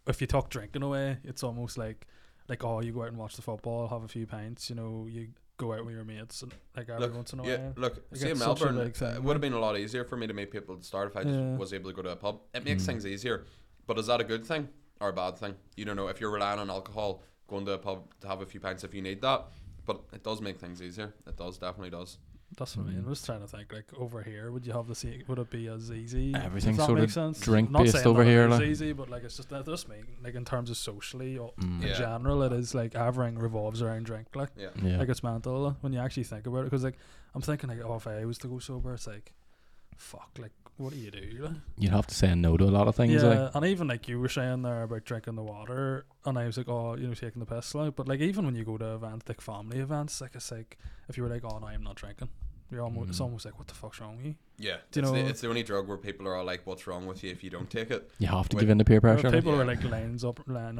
if you talk drinking away, it's almost like, oh, you go out and watch the football, have a few pints, you know, you go out with your mates and, like, every once in a while. Yeah, look, see, in Melbourne, it would have been a lot easier for me to meet people at the start if I just was able to go to a pub. It makes things easier, but is that a good thing or a bad thing? You don't know. If you're relying on alcohol, going to a pub to have a few pints if you need that, but it does make things easier. It does, definitely does. That's what I mean. I was trying to think, like, over here, would you have the same? Would it be as easy? Everything sort of drink based over here, like, easy, but, like, it's just that does mean, like, in terms of socially or in general, it is like everything revolves around drink, like, like, it's mental when you actually think about it. Because, like, I'm thinking, like, oh, if I was to go sober, it's like, fuck, like, what do you do? Like, you'd have to say no to a lot of things, like, and even like you were saying there about drinking the water, and I was like, oh, you know, taking the piss out. But, like, even when you go to events, like family events, like, it's like if you were like, oh no, I'm not drinking, you're almost it's almost like, what the fuck's wrong with you? Yeah, do you know? It's the only drug where people are all like, what's wrong with you if you don't take it? You have to give in to peer pressure. People are like lining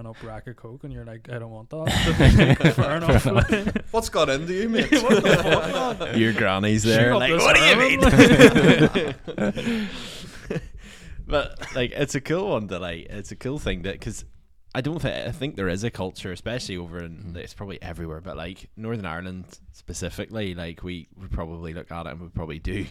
up rack of coke, and you're like, I don't want that. Fair enough. What's got into you, mate? Your granny's there, like, what do you mean? But, like, it's a cool one that it's a cool thing that, because I think there is a culture, especially over in, it's probably everywhere, but, like, Northern Ireland specifically, like, we would probably look at it and we probably do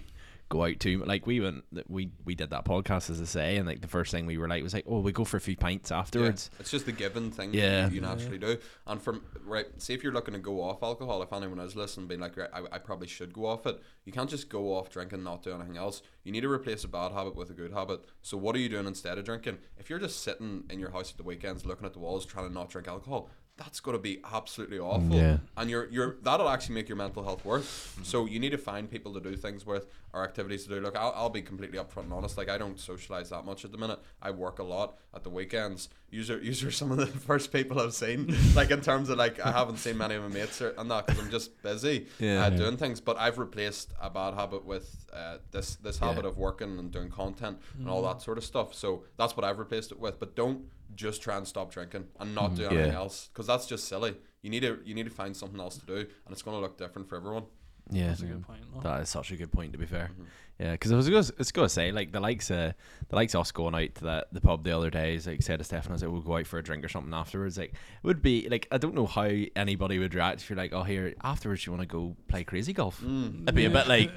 go out to, like, we went, we did that podcast, as I say, and like the first thing we were like was like, oh, we go for a few pints afterwards. Yeah, it's just a given thing that you naturally do. And from, right, say if you're looking to go off alcohol, if anyone is listening being like, right, I probably should go off it, you can't just go off drinking and not do anything else. You need to replace a bad habit with a good habit. So what are you doing instead of drinking? If you're just sitting in your house at the weekends looking at the walls trying to not drink alcohol, that's going to be absolutely awful. Yeah. And you're that'll actually make your mental health worse. So you need to find people to do things with, or activities to do. Look, I'll be completely upfront and honest. Like, I don't socialise that much at the minute. I work a lot at the weekends. You're some of the first people I've seen. Like, in terms of, like, I haven't seen many of my mates and that, because I'm just busy doing things. But I've replaced a bad habit with this habit of working and doing content and all that sort of stuff. So that's what I've replaced it with. But don't just try and stop drinking and not do anything else, because that's just silly. You need to find something else to do, and it's going to look different for everyone. Yeah, that's a good point, though. That is such a good point, to be fair. Yeah, because I was going to say, like, the likes us going out to the pub the other day, is like, said to Stefan, I was like, we'll go out for a drink or something afterwards. Like, it would be like, I don't know how anybody would react if you're like, oh, here afterwards you want to go play crazy golf. It'd be a bit like,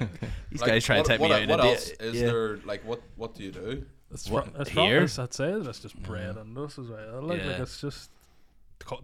these guys trying to take me out. What else is there? Like, what do you do? It's here. That's it. It's just bred into us as well. Like, it's just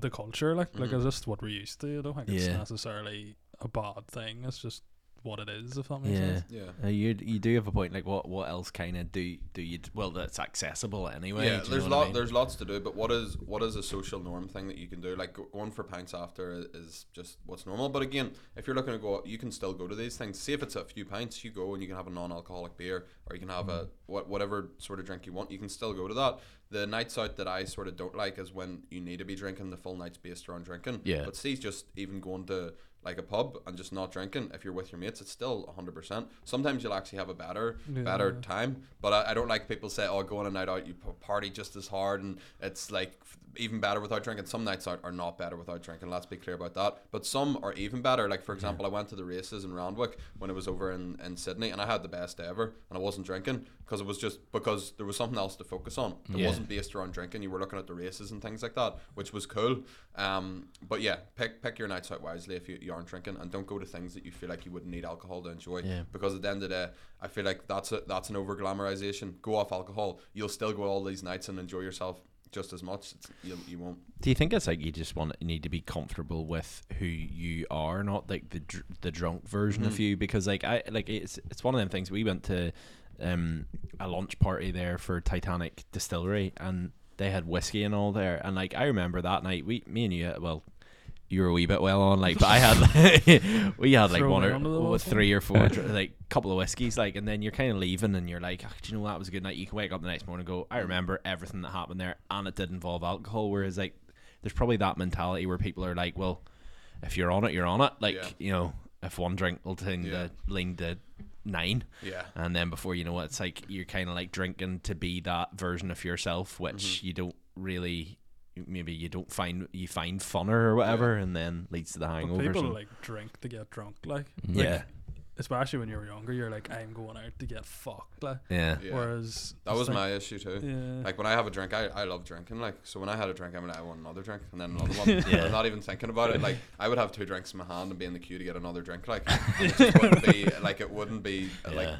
the culture. Like, it's just what we're used to. I don't think it's necessarily a bad thing. It's just what it is, if that makes sense. Yeah. You do have a point. Like, what else kind of do you? Well, that's accessible anyway. Yeah, there's lots to do. But what is a social norm thing that you can do? Like, going for pints after is just what's normal. But again, if you're looking to go out, you can still go to these things. See, if it's a few pints, you go and you can have a non-alcoholic beer, or you can have a whatever sort of drink you want. You can still go to that. The nights out that I sort of don't like is when you need to be drinking. The full night's based around drinking. Yeah. But see, just even going to like a pub and just not drinking, if you're with your mates, it's still 100%. Sometimes you'll actually have a better time. But I don't like people say, oh, go on a night out, you party just as hard, and it's like even better without drinking. Some nights out are not better without drinking, let's be clear about that. But some are even better. Like, for example, I went to the races in Randwick when it was over in Sydney, and I had the best day ever, and I wasn't drinking because it was just because there was something else to focus on. It wasn't based around drinking. You were looking at the races and things like that, which was cool. But yeah, pick your nights out wisely if you aren't drinking, and don't go to things that you feel like you wouldn't need alcohol to enjoy. Because at the end of the day, I feel like that's an over glamorization. Go off alcohol, you'll still go all these nights and enjoy yourself just as much. You won't. Do you think it's like you just need to be comfortable with who you are, not like the drunk version of you? Because like it's one of them things. We went to a lunch party there for Titanic Distillery, and they had whiskey and all there. And like, I remember that night, you were a wee bit well on, like, but I had like, we had like three or four like couple of whiskeys, like, and then you're kind of leaving and you're like, oh, do you know, that was a good night. You can wake up the next morning and go, I remember everything that happened there, and it did involve alcohol. Whereas like, there's probably that mentality where people are like, well, if you're on it, you're on it. Like, you know, if one drink will tend to lean to 9, and then before you know it, it's like you're kind of like drinking to be that version of yourself, which you don't really. Maybe you find funner or whatever, and then leads to the hangover. But people like drink to get drunk, like especially when you're younger, you're like, I'm going out to get fucked, like. Yeah. Whereas that was my issue too. Yeah. Like, when I have a drink, I love drinking, like, so when I had a drink, I want another drink and then another one. I'm not even thinking about it. Like, I would have 2 drinks in my hand and be in the queue to get another drink, like. It wouldn't be like,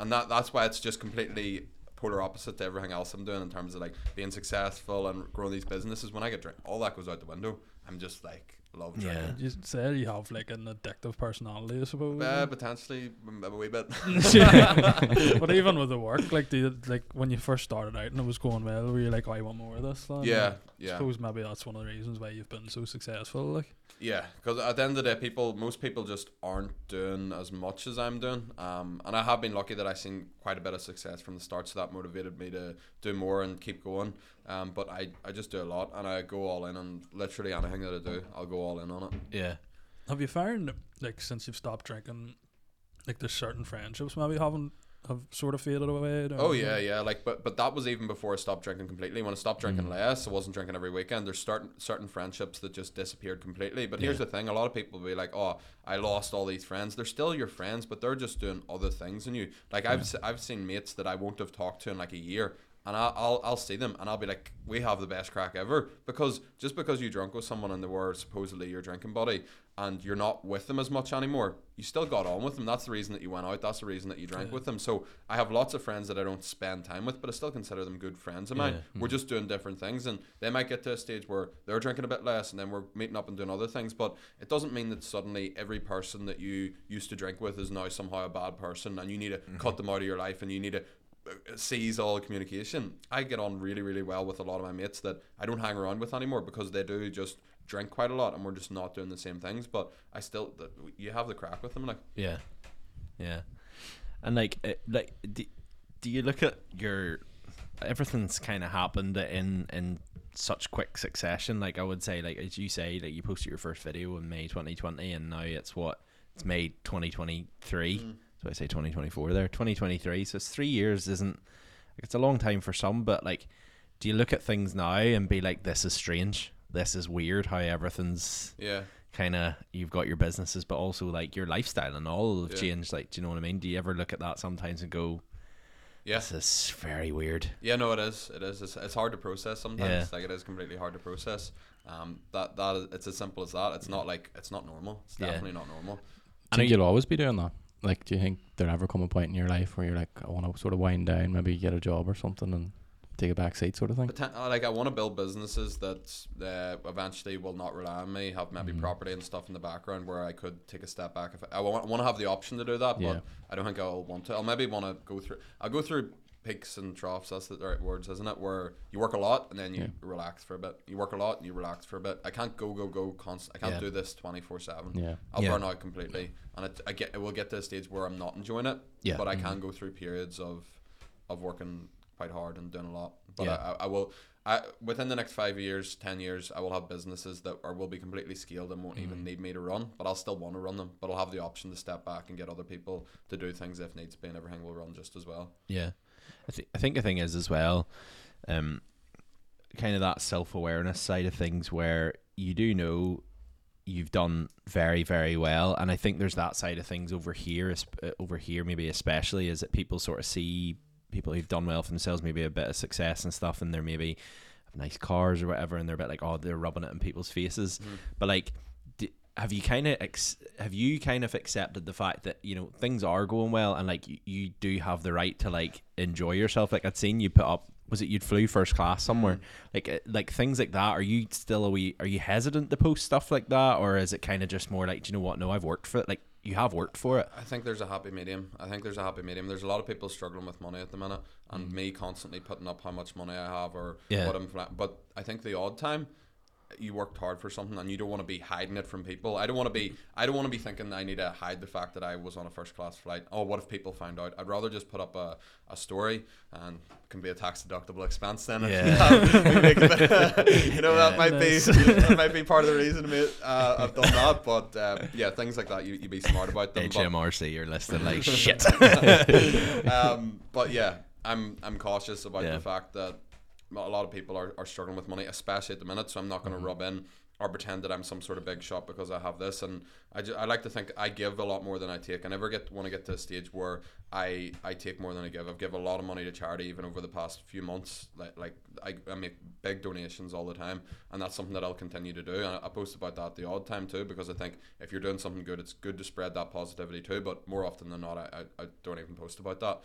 and that's why it's just completely polar opposite to everything else I'm doing in terms of like being successful and growing these businesses. When I get drunk, all that goes out the window. I'm just like, love drinking. Yeah. You said you have like an addictive personality, I suppose. Potentially a wee bit. But even with the work, like, when you first started out and it was going well, were you like, oh, I want more of this? Then? Yeah. I suppose maybe that's one of the reasons why you've been so successful, like. Yeah, because at the end of the day, most people just aren't doing as much as I'm doing. And I have been lucky that I've seen quite a bit of success from the start, so that motivated me to do more and keep going. But I just do a lot, and I go all in on literally anything that I do. I'll go all in on it. Yeah. Have you found, like, since you've stopped drinking, like, there's certain friendships maybe have sort of faded away? Oh yeah, like, but that was even before I stopped drinking completely. When I stopped drinking less, I wasn't drinking every weekend. There's certain friendships that just disappeared completely. But here's the thing: a lot of people will be like, "Oh, I lost all these friends." They're still your friends, but they're just doing other things than you. Like, I've seen mates that I won't have talked to in like a year, and I'll see them and I'll be like, we have the best crack ever, because just because you drunk with someone and they were supposedly your drinking buddy and you're not with them as much anymore, you still got on with them. That's the reason that you went out. That's the reason that you drank with them. So I have lots of friends that I don't spend time with, but I still consider them good friends of mine. We're just doing different things, and they might get to a stage where they're drinking a bit less and then we're meeting up and doing other things. But it doesn't mean that suddenly every person that you used to drink with is now somehow a bad person and you need to cut them out of your life and you need to seize all communication. I get on really, really well with a lot of my mates that I don't hang around with anymore because they do just drink quite a lot and we're just not doing the same things, but I still, you have the crack with them, like. Yeah And like do you look at your, everything's kind of happened in such quick succession. Like I would say, like as you say, like you posted your first video in May 2020 and now it's what, it's May 2023. So I say 2024 there, 2023. So it's 3 years, isn't, like, it's a long time for some, but like, do you look at things now and be like, this is strange, this is weird how everything's kind of, you've got your businesses but also like your lifestyle and all have changed, like, do you know what I mean? Do you ever look at that sometimes and go, this is very weird? No, it is it's hard to process sometimes. Like it is completely hard to process. That it's as simple as that. It's not like, it's not normal. It's definitely not normal. I think you'll always be doing that. Like, do you think there'll ever come a point in your life where you're like, I want to sort of wind down, maybe get a job or something and take a back seat sort of thing? Like, I want to build businesses that eventually will not rely on me, have maybe property and stuff in the background where I could take a step back. If I want to have the option to do that, but I don't think I'll want to. I'll maybe want to go through peaks and troughs, that's the right words, isn't it? Where you work a lot and then you relax for a bit. You work a lot and you relax for a bit. I can't go constant. I can't do this 24/7. I'll burn out completely, and it will get to a stage where I'm not enjoying it. But I can go through periods of working quite hard and doing a lot. But I will. Within the next 5 years, 10 years, I will have businesses that will be completely scaled and won't even need me to run. But I'll still want to run them. But I'll have the option to step back and get other people to do things if needs be, and everything will run just as well. I think the thing is as well, kind of that self-awareness side of things where you do know you've done very, very well. And I think there's that side of things over here maybe especially, is that people sort of see people who've done well for themselves, maybe a bit of success and stuff, and they're maybe have nice cars or whatever, and they're a bit like, oh, they're rubbing it in people's faces. But like, have you kind of accepted the fact that, you know, things are going well and like you do have the right to like enjoy yourself? Like I'd seen you put up, was it you'd flew first class somewhere, like things like that. Are you still are you hesitant to post stuff like that, or is it kind of just more like, do you know what, no, I've worked for it? Like, you have worked for it. I think there's a happy medium. There's a lot of people struggling with money at the minute, and me constantly putting up how much money I have or what I'm, but I think the odd time you worked hard for something and you don't want to be hiding it from people. I don't want to be thinking I need to hide the fact that I was on a first class flight. Oh, what if people find out? I'd rather just put up a story, and it can be a tax deductible expense then. That might be part of the reason I've done that. But things like that, you be smart about them. HMRC, you're listed like shit. But yeah, I'm cautious about the fact that a lot of people are struggling with money, especially at the minute, so I'm not going to rub in or pretend that I'm some sort of big shot because I have this, and I like to think I give a lot more than I take. I never want to get to a stage where I take more than I give. I've given a lot of money to charity even over the past few months. I make big donations all the time, and that's something that I'll continue to do, and I post about that the odd time too, because I think if you're doing something good, it's good to spread that positivity too, but more often than not I don't even post about that.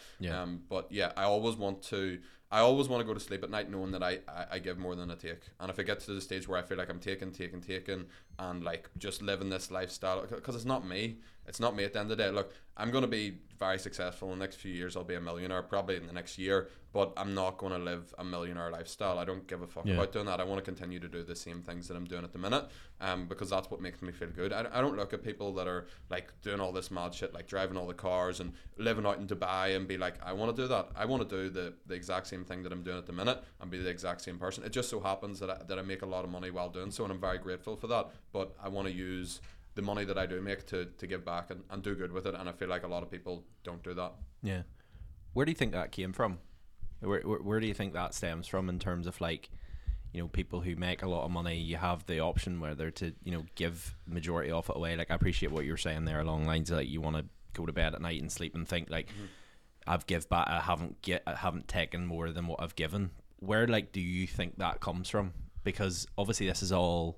But yeah, I always want to go to sleep at night knowing that I give more than I take. And if it gets to the stage where I feel like I'm taking and like just living this lifestyle, because it's not me at the end of the day. Look, I'm going to be very successful in the next few years. I'll be a millionaire probably in the next year, but I'm not going to live a millionaire lifestyle. I don't give a fuck about doing that. I want to continue to do the same things that I'm doing at the minute, because that's what makes me feel good. I don't look at people that are like doing all this mad shit, like driving all the cars and living out in Dubai, and be like, I want to do that. I want to do the exact same thing that I'm doing at the minute and be the exact same person. It just so happens that I make a lot of money while doing so, and I'm very grateful for that, but I want to use the money that I do make to give back and do good with it, and I feel like a lot of people don't do that. Yeah. Where do you think that came from? Where do you think that stems from, in terms of like, you know, people who make a lot of money, you have the option whether to, you know, give majority of it away. Like I appreciate what you were saying there along lines of like, you want to go to bed at night and sleep and think like, I've give back, I haven't taken more than what I've given. Where, like, do you think that comes from? Because obviously this has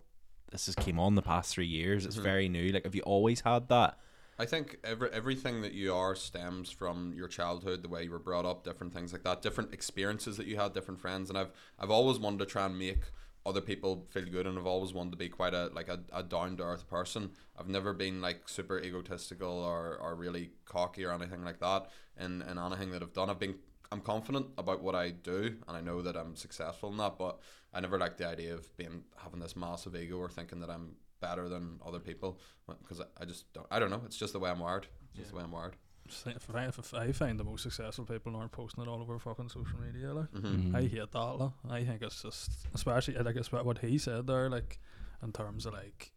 came on the past 3 years. It's very new. Like, have you always had that? I think everything that you are stems from your childhood, the way you were brought up, different things like that, different experiences that you had, different friends. And I've always wanted to try and make other people feel good, and I've always wanted to be quite a down to earth person. I've never been like super egotistical or really cocky or anything like that in anything that I've done. I'm confident about what I do, and I know that I'm successful in that, but I never liked the idea of having this massive ego or thinking that I'm better than other people, because I just don't. I don't know. It's just the way I'm wired. Just the way I'm wired. I find the most successful people aren't posting it all over fucking social media. Like, I hate that. Like, I think it's just, especially like it's what he said there. Like, in terms of like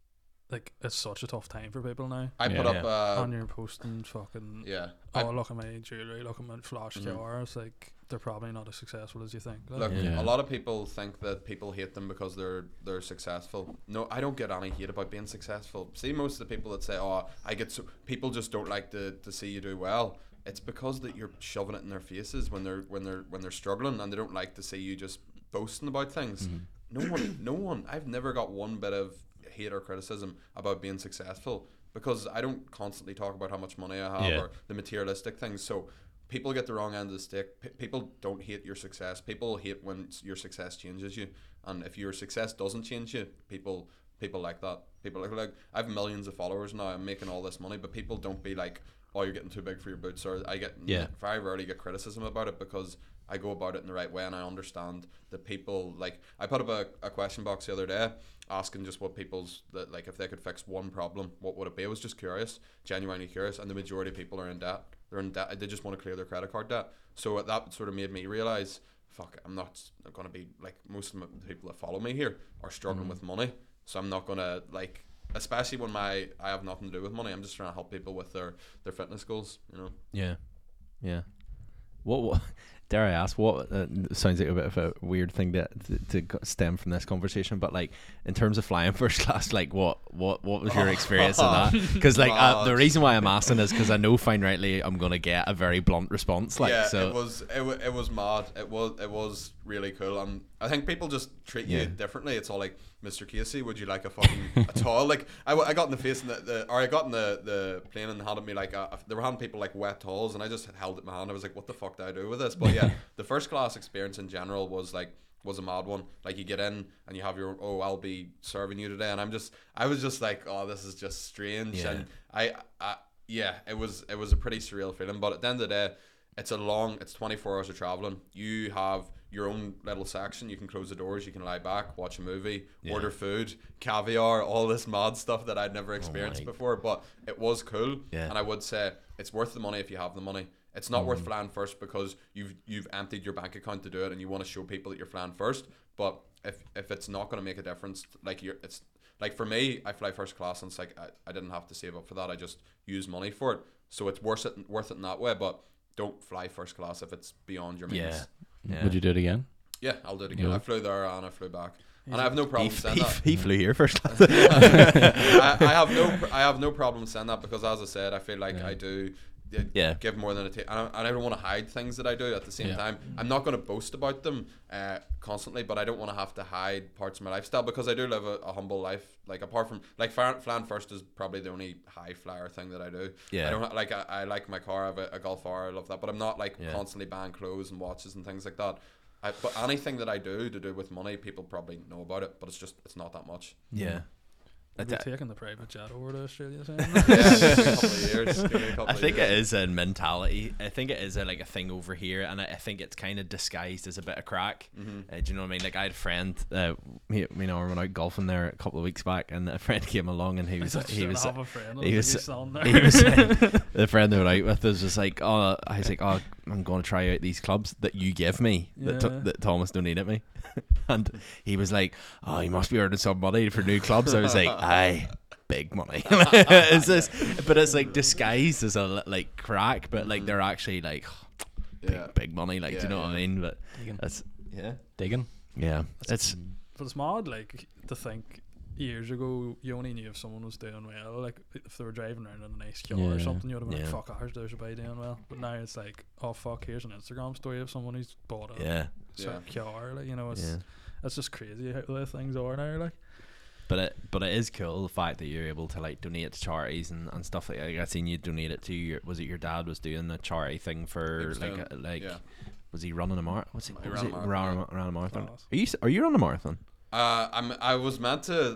it's such a tough time for people now. I put up on your posting fucking look at my jewelry, look at my flash cars. Like, they're probably not as successful as you think. Like, a lot of people think that people hate them because they're successful. No, I don't get any hate about being successful. See, most of the people that say, "Oh, I get," so people just don't like to see you do well. It's because that you're shoving it in their faces when they're struggling, and they don't like to see you just boasting about things. No one. I've never got one bit of hate or criticism about being successful, because I don't constantly talk about how much money I have or the materialistic things. So people get the wrong end of the stick. People don't hate your success. People hate when your success changes you. And if your success doesn't change you, people like that. People like I have millions of followers now. I'm making all this money, but people don't be like, "Oh, you're getting too big for your boots." Or I get very rarely get criticism about it, because I go about it in the right way, and I understand that people like. I put up a question box the other day asking just what people's like if they could fix one problem, what would it be? I was just curious, genuinely curious, and the majority of people are in debt. They're in debt. They just want to clear their credit card debt. So that sort of made me realize, fuck, I'm not going to be like most of the people that follow me here are struggling with money. So I'm not going to like, especially when I have nothing to do with money. I'm just trying to help people with their fitness goals. You know. Yeah. What dare I ask? What sounds like a bit of a weird thing to stem from this conversation, but like in terms of flying first class, like what was your experience of that? Because like the reason why I'm asking is because I know fine rightly I'm gonna get a very blunt response. Like, so it was mad. It was really cool. I think people just treat you differently. It's all like, "Mr. Casey, would you like a fucking a towel?" Like I got in the face and I got in the plane and handed me like they were handing people like wet towels, and I just held it in my hand. I was like, "What the fuck do I do with this?" But yeah, the first class experience in general was a mad one. Like, you get in and you have your, "Oh, I'll be serving you today," and I was just like, "Oh, this is just strange." Yeah. And it was a pretty surreal feeling. But at the end of the day, it's 24 hours of traveling. You have your own little section. You can close the doors, you can lie back, watch a movie, order food, caviar, all this mad stuff that I'd never experienced before. But it was cool, and I would say it's worth the money if you have the money. It's not worth flying first because you've emptied your bank account to do it, and you want to show people that you're flying first. But if it's not going to make a difference, like for me, I fly first class, and it's like I didn't have to save up for that. I just use money for it, so it's worth it in that way. But don't fly first class if it's beyond your means. Yeah. Would you do it again? Yeah, I'll do it again. I flew there and I flew back. And I have no problem saying that. He flew here first class. I have no problem saying that, because as I said, I feel like I do give more than I take. And I don't want to hide things that I do at the same time. I'm not going to boast about them constantly, but I don't want to have to hide parts of my lifestyle, because I do live a humble life. Like, apart from like flying first is probably the only high flyer thing that I do. I don't like, I like my car. I have a Golf R. I love that, but I'm not like constantly buying clothes and watches and things like that. But anything that I do to do with money, people probably know about it, but it's not that much. Have you taken the private jet over to Australia? I think it is a mentality. I think it is a thing over here, and I think it's kind of disguised as a bit of crack. Do you know what I mean? Like, I had a friend, we went out golfing there a couple of weeks back, and a friend came along, and he was the friend they were out with was like, "Oh," I was like, "Oh, I'm going to try out these clubs that you give me that Thomas donated me," and he was like, "Oh, you must be earning some money for new clubs." I was like, "Aye, big money." But it's like disguised as a like crack, but like they're actually like big money. Like, do you know what I mean? But digging. That's digging. Yeah, it's mad. Like, to think years ago, you only knew if someone was doing well, like if they were driving around in a nice car or something, you'd have been like, fuck, ours, there's a by doing well. But now it's like, oh fuck, here's an Instagram story of someone who's bought a certain car, like, you know, it's it's just crazy how the things are now, like. But it is cool, the fact that you're able to like donate to charities and stuff like that. Like, I seen you donate it to your, was it your dad was doing a charity thing for was he running a marathon? Ran a marathon. Oh, are you running a marathon? I was meant to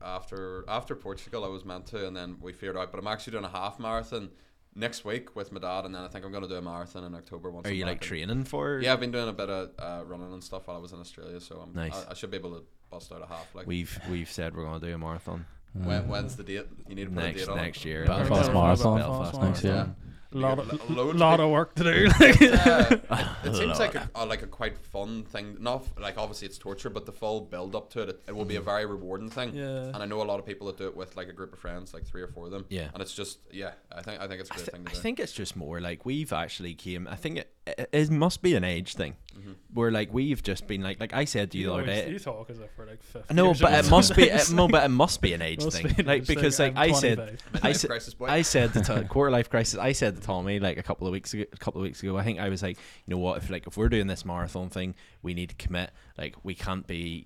after Portugal I was meant to, and then we figured out. But I'm actually doing a half marathon next week with my dad, and then I think I'm gonna do a marathon in October. Once are you like training for? Yeah, I've been doing a bit of running and stuff while I was in Australia, so I should be able to bust out a half. Like we've said, we're gonna do a marathon. When's the date? You need to put a date on next year. Belfast marathon next year. A lot of work to do. It seems like a quite fun thing. Not like, obviously it's torture, but the full build up to it will be a very rewarding thing. Yeah. And I know a lot of people that do it with like a group of friends, like 3 or 4 of them. Yeah. And it's just I think it's a great thing to do. I think it's just more like we've actually came. I think it must be an age thing, where like we've just been like I said to you the other day. You talk as if we're like 50. No, but it must be. No, but it must be an age thing. Like because like I said the quarter life crisis. I said. Tommy, like a couple of weeks ago, I think I was like, you know what, if we're doing this marathon thing, we need to commit. Like we can't be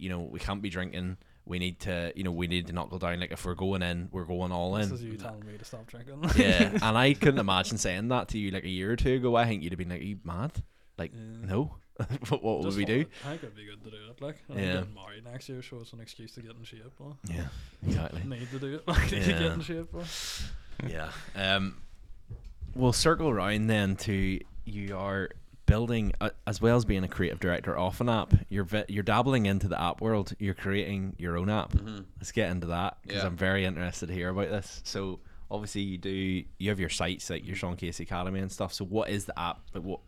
drinking. We need to, we need to not go down. Like if we're going in, we're going all in. This is you telling me to stop drinking. Yeah, and I couldn't imagine saying that to you like a year or 2 ago. I think you'd have been like, are you mad? Like no. What would we do? I think it'd be good to do it. Like, I'm getting married next year, so it's an excuse to get in shape. Or. Yeah, exactly. Need to do it. Like to get in shape. Or. Yeah. We'll circle around then to you are building, as well as being a creative director off an app, you're dabbling into the app world, you're creating your own app. Let's get into that because I'm very interested to hear about this. So obviously you have your sites like your Sean Casey Academy and stuff. So what is the app? Like what?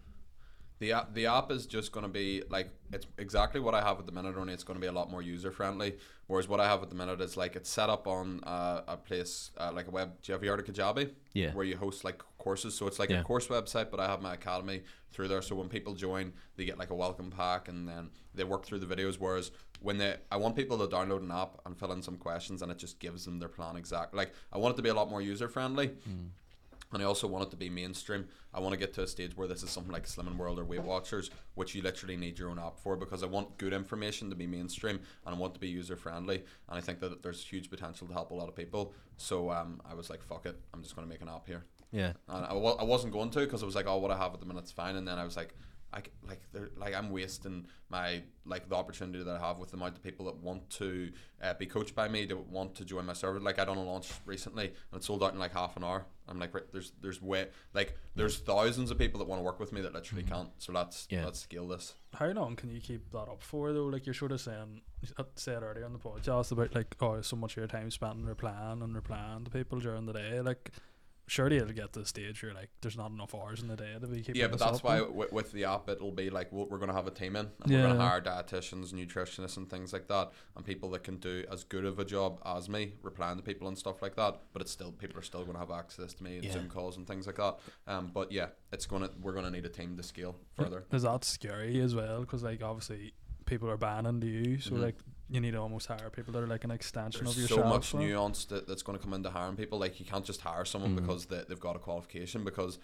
The app is just going to be like, it's exactly what I have at the minute, only it's going to be a lot more user friendly. Whereas what I have at the minute is like, it's set up on a place like a web. Do you ever heard of Kajabi? Yeah. Where you host like courses. So it's like a course website, but I have my academy through there. So when people join, they get like a welcome pack and then they work through the videos. Whereas I want people to download an app and fill in some questions and it just gives them their plan exactly. Like I want it to be a lot more user friendly. And I also want it to be mainstream. I want to get to a stage where this is something like Slimming World or Weight Watchers, which you literally need your own app for, because I want good information to be mainstream and I want to be user friendly. And I think that there's huge potential to help a lot of people. So I was like, fuck it, I'm just going to make an app here. Yeah. And I wasn't going to, because I was like, oh, what I have at the minute's fine. And then I was like, I'm wasting my the opportunity that I have with the amount of people that want to be coached by me, that want to join my server. Like I done a launch recently and it sold out in like half an hour. I'm like, there's thousands of people that want to work with me that literally can't. So let's scale this. How long can you keep that up for though? Like you're sort of saying, I said earlier on the podcast about like, oh, so much of your time spent replying to people during the day. Like, surely it'll get to the stage where like there's not enough hours in the day to be keeping. Yeah, but that's why with the app it'll be like we're going to have a team in, and we're going to hire dietitians, nutritionists and things like that, and people that can do as good of a job as me replying to people and stuff like that. But it's still, people are still going to have access to me and Zoom calls and things like that. But yeah, we're going to need a team to scale further. Is that scary as well? Because like obviously people are buying into you, so like you need to almost hire people that are like an extension of yourself. There's so much nuance that's going to come into hiring people. Like you can't just hire someone because they've got a qualification, because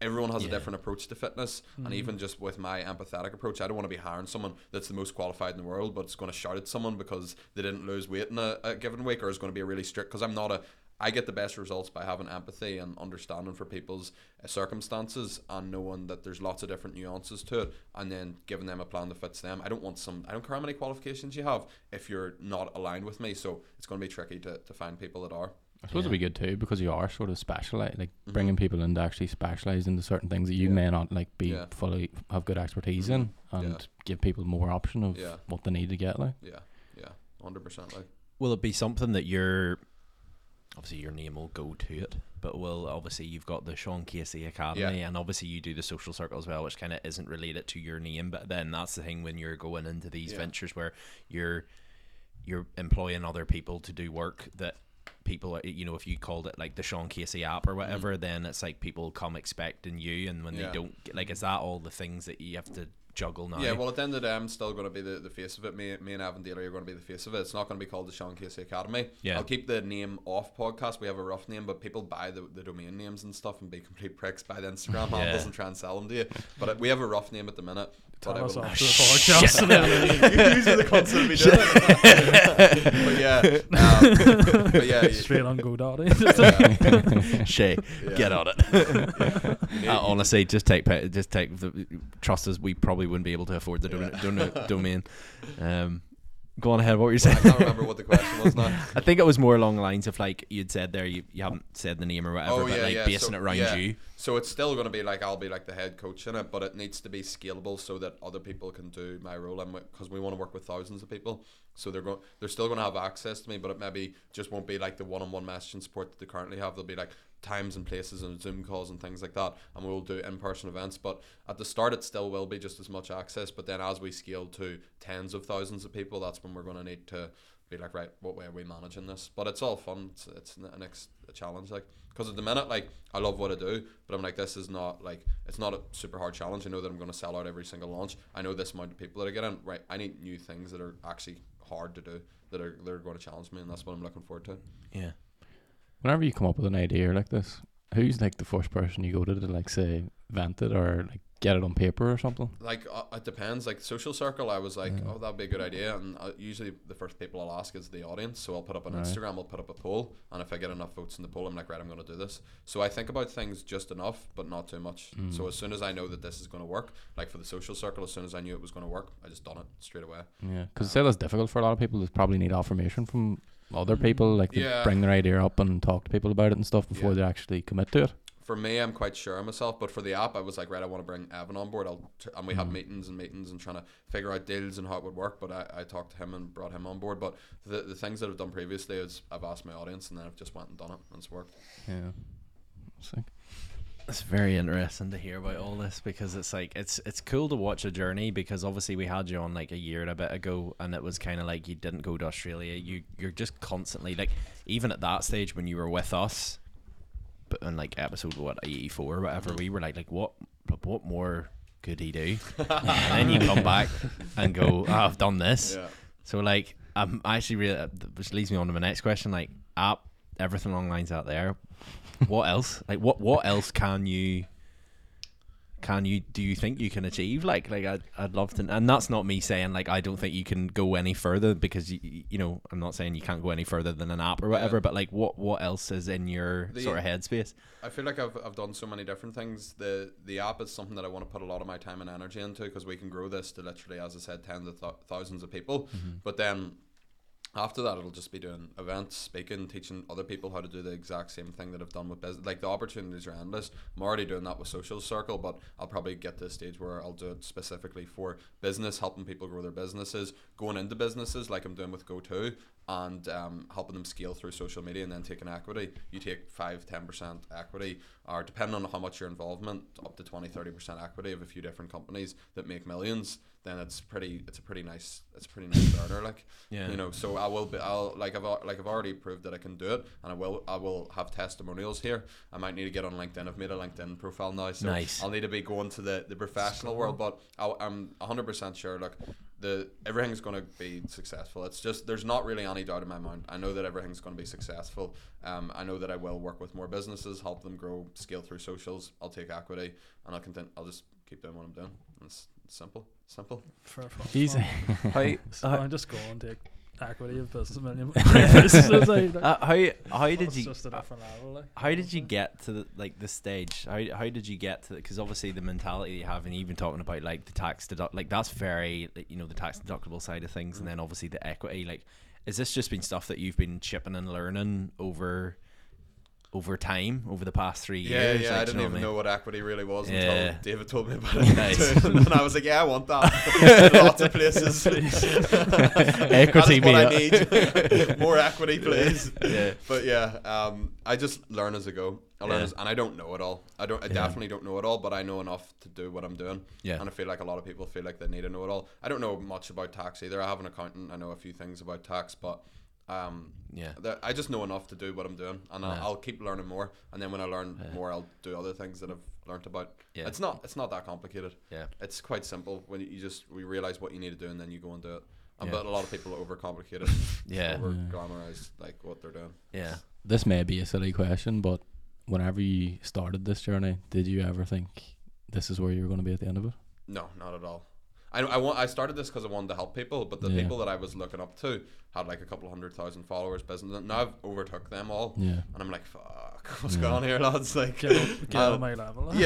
everyone has a different approach to fitness. And even just with my empathetic approach, I don't want to be hiring someone that's the most qualified in the world but it's going to shout at someone because they didn't lose weight in a given week, or is going to be really strict, because I get the best results by having empathy and understanding for people's circumstances and knowing that there's lots of different nuances to it, and then giving them a plan that fits them. I don't care how many qualifications you have if you're not aligned with me, so it's going to be tricky to find people that are. I suppose it'd be good too, because you are sort of specialised, like bringing people in to actually specialise into certain things that you may not like be fully have good expertise in, and give people more option of what they need to get like. 100% like. Will it be something that you're... Obviously, your name will go to it, but obviously you've got the Sean Casey Academy, and obviously you do the Social Circle as well, which kind of isn't related to your name. But then that's the thing when you're going into these ventures where you're employing other people to do work that people, if you called it like the Sean Casey app or whatever, then it's like people come expecting you, and when they don't, like, is that all the things that you have to juggle now. Yeah, well, at the end of the day, I'm still going to be the face of it. Me and Evan Daly are going to be the face of it. It's not going to be called the Sean Casey Academy. Yeah. I'll keep the name off podcast. We have a rough name, but people buy the domain names and stuff and be complete pricks by the Instagram handles and try and sell them to you. But we have a rough name at the minute. But us off to the podcast. These are the concept we do. But yeah, straight on GoDaddy. Shay, get on it. Honestly, just take the trust us. We probably wouldn't be able to afford the domain. Go on ahead. What were you saying? I can't remember what the question was now. I think it was more along the lines of like you'd said there. You haven't said the name or whatever, basing it around you. So it's still going to be like I'll be like the head coach in it, but it needs to be scalable so that other people can do my role, and because we want to work with thousands of people, so they're still going to have access to me, but it maybe just won't be like the one-on-one messaging support that they currently have. They'll be like times and places and Zoom calls and things like that, and we'll do in-person events, but at the start it still will be just as much access. But then as we scale to tens of thousands of people, that's when we're going to need to be like, right, what way are we managing this? But it's all fun. It's an a challenge, like, because at the minute, like, I love what I do, but I'm like, this is not like, it's not a super hard challenge. I know that I'm going to sell out every single launch. I know this amount of people that I get in. Right, I need new things that are actually hard to do, that are going to challenge me, and that's what I'm looking forward to. Yeah. Whenever you come up with an idea like this, who's like the first person you go to like say vent it or like get it on paper or something? Like it depends. Like Social Circle, I was like, oh, that'd be a good idea, and usually the first people I'll ask is the audience. So I'll put up on Instagram, I'll put up a poll, and if I get enough votes in the poll, I'm like, right, I'm going to do this. So I think about things just enough, but not too much. So as soon as I know that this is going to work, like for the Social Circle, as soon as I knew it was going to work, I just done it straight away. Yeah, because say that's difficult for a lot of people. They probably need affirmation from other people, like they bring their idea up and talk to people about it and stuff before they actually commit to it. For me, I'm quite sure of myself, but for the app I was like, right, I want to bring Evan on board, and we had meetings and trying to figure out deals and how it would work, but I talked to him and brought him on board. But the things that I've done previously is I've asked my audience, and then I've just went and done it, and it's worked. Yeah, sick. It's very interesting to hear about all this, because it's like it's cool to watch a journey, because obviously we had you on like a year and a bit ago, and it was kind of like you didn't go to Australia. You're just constantly like, even at that stage when you were with us, but in like episode 84 or whatever, we were like what more could he do? And then you come back and go, oh, I've done this. Yeah. So like I'm actually really, which leads me on to my next question, like app, everything along lines out there. What else? Like what else can you do you think you can achieve? Like I'd love to, and that's not me saying like I don't think you can go any further, because you know, I'm not saying you can't go any further than an app or whatever, but like what else is in your sort of headspace? I feel like I've done so many different things. The app is something that I want to put a lot of my time and energy into, because we can grow this to literally, as I said, tens of thousands of people. Mm-hmm. But then after that, it'll just be doing events, speaking, teaching other people how to do the exact same thing that I've done with business. Like, the opportunities are endless. I'm already doing that with Social Circle, but I'll probably get to a stage where I'll do it specifically for business, helping people grow their businesses, going into businesses like I'm doing with GoTo, and helping them scale through social media, and then taking equity. You take 5-10% equity, or depending on how much your involvement, up to 20-30% equity of a few different companies that make millions. Then it's a pretty nice earner, like, you know. So I've already proved that I can do it, and I will have testimonials here. I might need to get on LinkedIn. I've made a LinkedIn profile now, so nice. I'll need to be going to the professional world, but I'm 100% sure, like, everything's going to be successful. It's just, there's not really any doubt in my mind. I know that everything's going to be successful. I know that I will work with more businesses, help them grow, scale through socials. I'll take equity, and I'll just keep doing what I'm doing. It's simple. Easy. I'm just going to take equity of business. How did you get to the stage? How did you get to? Because obviously the mentality you have, and even talking about like the tax deduct, like that's very, you know, the tax deductible side of things, and then obviously the equity. Like, is this just been stuff that you've been chipping and learning over time, over the past 3 years? Yeah, like, I didn't even know what equity really was until David told me about it. Nice. And I was like, yeah, I want that. Lots of places. Equity, what I need. More equity, please. Yeah. But yeah, I just learn as I go. And I don't know it all. I definitely don't know it all, but I know enough to do what I'm doing. Yeah. And I feel like a lot of people feel like they need to know it all. I don't know much about tax either. I have an accountant. I know a few things about tax, but I just know enough to do what I'm doing, and I'll keep learning more, and then when I learn more, I'll do other things that I've learned about. It's not that complicated. It's quite simple. When we realize what you need to do, and then you go and do it. But a lot of people are overcomplicate it, over-glamorize like what they're doing. This may be a silly question, but whenever you started this journey, did you ever think this is where you were going to be at the end of it? No, not at all. I started this because I wanted to help people, but the people that I was looking up to had like a couple 100,000 followers, business. Now I've overtook them all, and I'm like, fuck, what's going on here, lads? Like, get on my level. But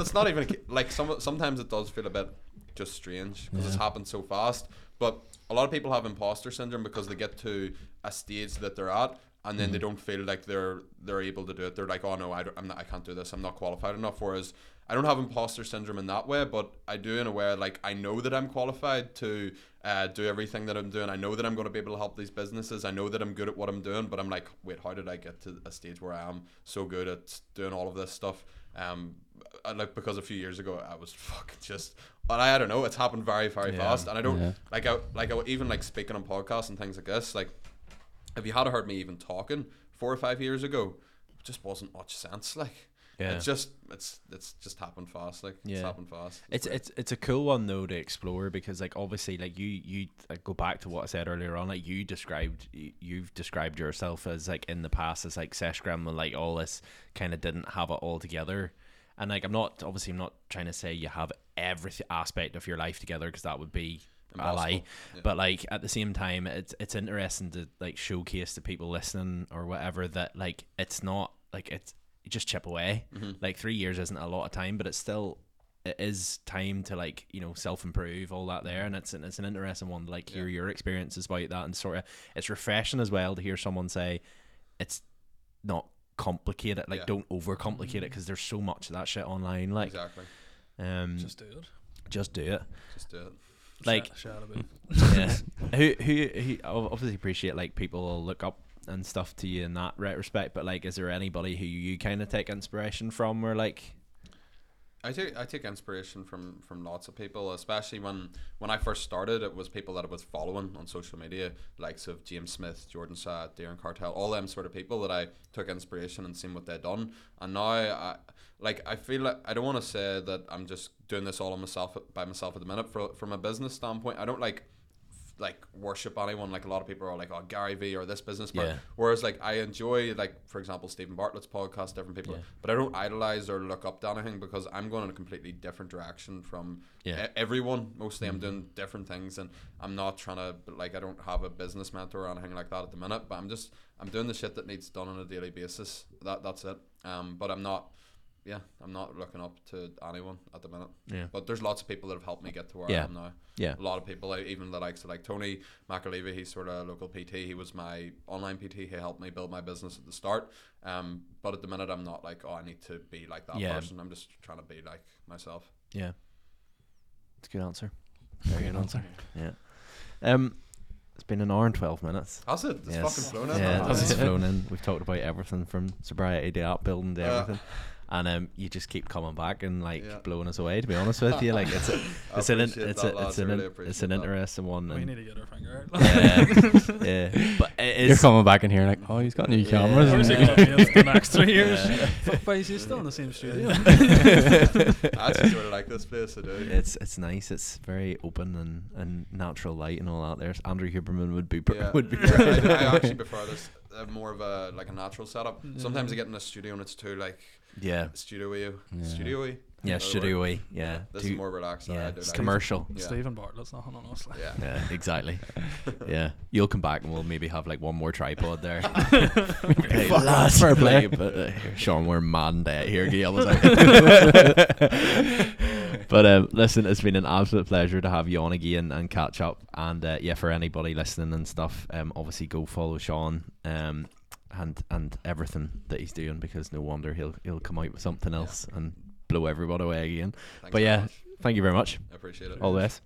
it's not even like sometimes it does feel a bit just strange because it's happened so fast. But a lot of people have imposter syndrome because they get to a stage that they're at, and then they don't feel like they're able to do it. They're like, oh no, I can't do this. I'm not qualified enough. Whereas I don't have imposter syndrome in that way, but I do in a way, like I know that I'm qualified to do everything that I'm doing. I know that I'm going to be able to help these businesses. I know that I'm good at what I'm doing, but I'm like, wait, how did I get to a stage where I am so good at doing all of this stuff? Because a few years ago I was fucking I don't know, it's happened very, very fast. And I don't I even like speaking on podcasts and things like this, like if you had heard me even talking 4 or 5 years ago, it just wasn't much sense. Like it's just happened fast. Like it's happened fast. It's a cool one though to explore, because like obviously like you go back to what I said earlier on. Like you've described yourself as like in the past as like Seshgram and like all this kind of didn't have it all together. And like I'm not trying to say you have every aspect of your life together, because that would be ally, but like at the same time it's interesting to like showcase to people listening or whatever that like it's not like it's you just chip away. Like 3 years isn't a lot of time, but it is time to like, you know, self-improve, all that there, and it's an interesting one to like hear your experiences about that, and sort of it's refreshing as well to hear someone say it's not complicated, like don't overcomplicate it, because there's so much of that shit online, like just do it. Like who obviously appreciate like people will look up and stuff to you in that respect, but like is there anybody who you kind of take inspiration from? Or like I take inspiration from lots of people, especially when I first started, it was people that I was following on social media, likes of James Smith, Jordan Satt, Darren Cartel, all them sort of people that I took inspiration and seen what they'd done. And now I feel like I don't want to say that I'm just doing this all by myself at the minute. From a business standpoint, I don't like worship anyone. Like a lot of people are like, oh, Gary Vee or this business, but whereas like I enjoy, like for example, Stephen Bartlett's podcast, different people, but I don't idolize or look up to anything, because I'm going in a completely different direction from everyone. Mostly I'm doing different things, and I'm not trying to, like I don't have a business mentor or anything like that at the minute, but I'm doing the shit that needs done on a daily basis. That's it. But I'm not looking up to anyone at the minute. But there's lots of people that have helped me get to where I am now. A lot of people, even the likes of like Tony McAlevey, he's sort of a local PT. He was my online PT. He helped me build my business at the start. But at the minute, I'm not like, oh, I need to be like that person. I'm just trying to be like myself. Yeah. It's a good answer. Very good answer. Yeah. It's been an hour and 12 minutes. Has it? It's fucking flown in. Yeah, it's flown in. We've talked about everything from sobriety to app building to everything. And you just keep coming back and like blowing us away. To be honest with you, like it's an interesting one. We need to get our finger out. But you're coming back in here like, oh, he's got new cameras. The next 3 years, but he's still in the same studio. I actually sort of like this place. I do. It's nice. It's very open and natural light and all that. There's Andrew Huberman would be. I actually prefer this. More of a like a natural setup. Sometimes I get in a studio and it's too like studio-y. This is more relaxed. It's like commercial. Stephen Bartlett's nothing on us. Exactly. You'll come back and we'll maybe have like one more tripod there. Hey, last fair play, but Sean, we're man dead here. But listen, it's been an absolute pleasure to have you on again and catch up. And for anybody listening and stuff, obviously go follow Sean and everything that he's doing, because no wonder he'll come out with something else and blow everyone away again. Thank you very much. I appreciate it. All the best.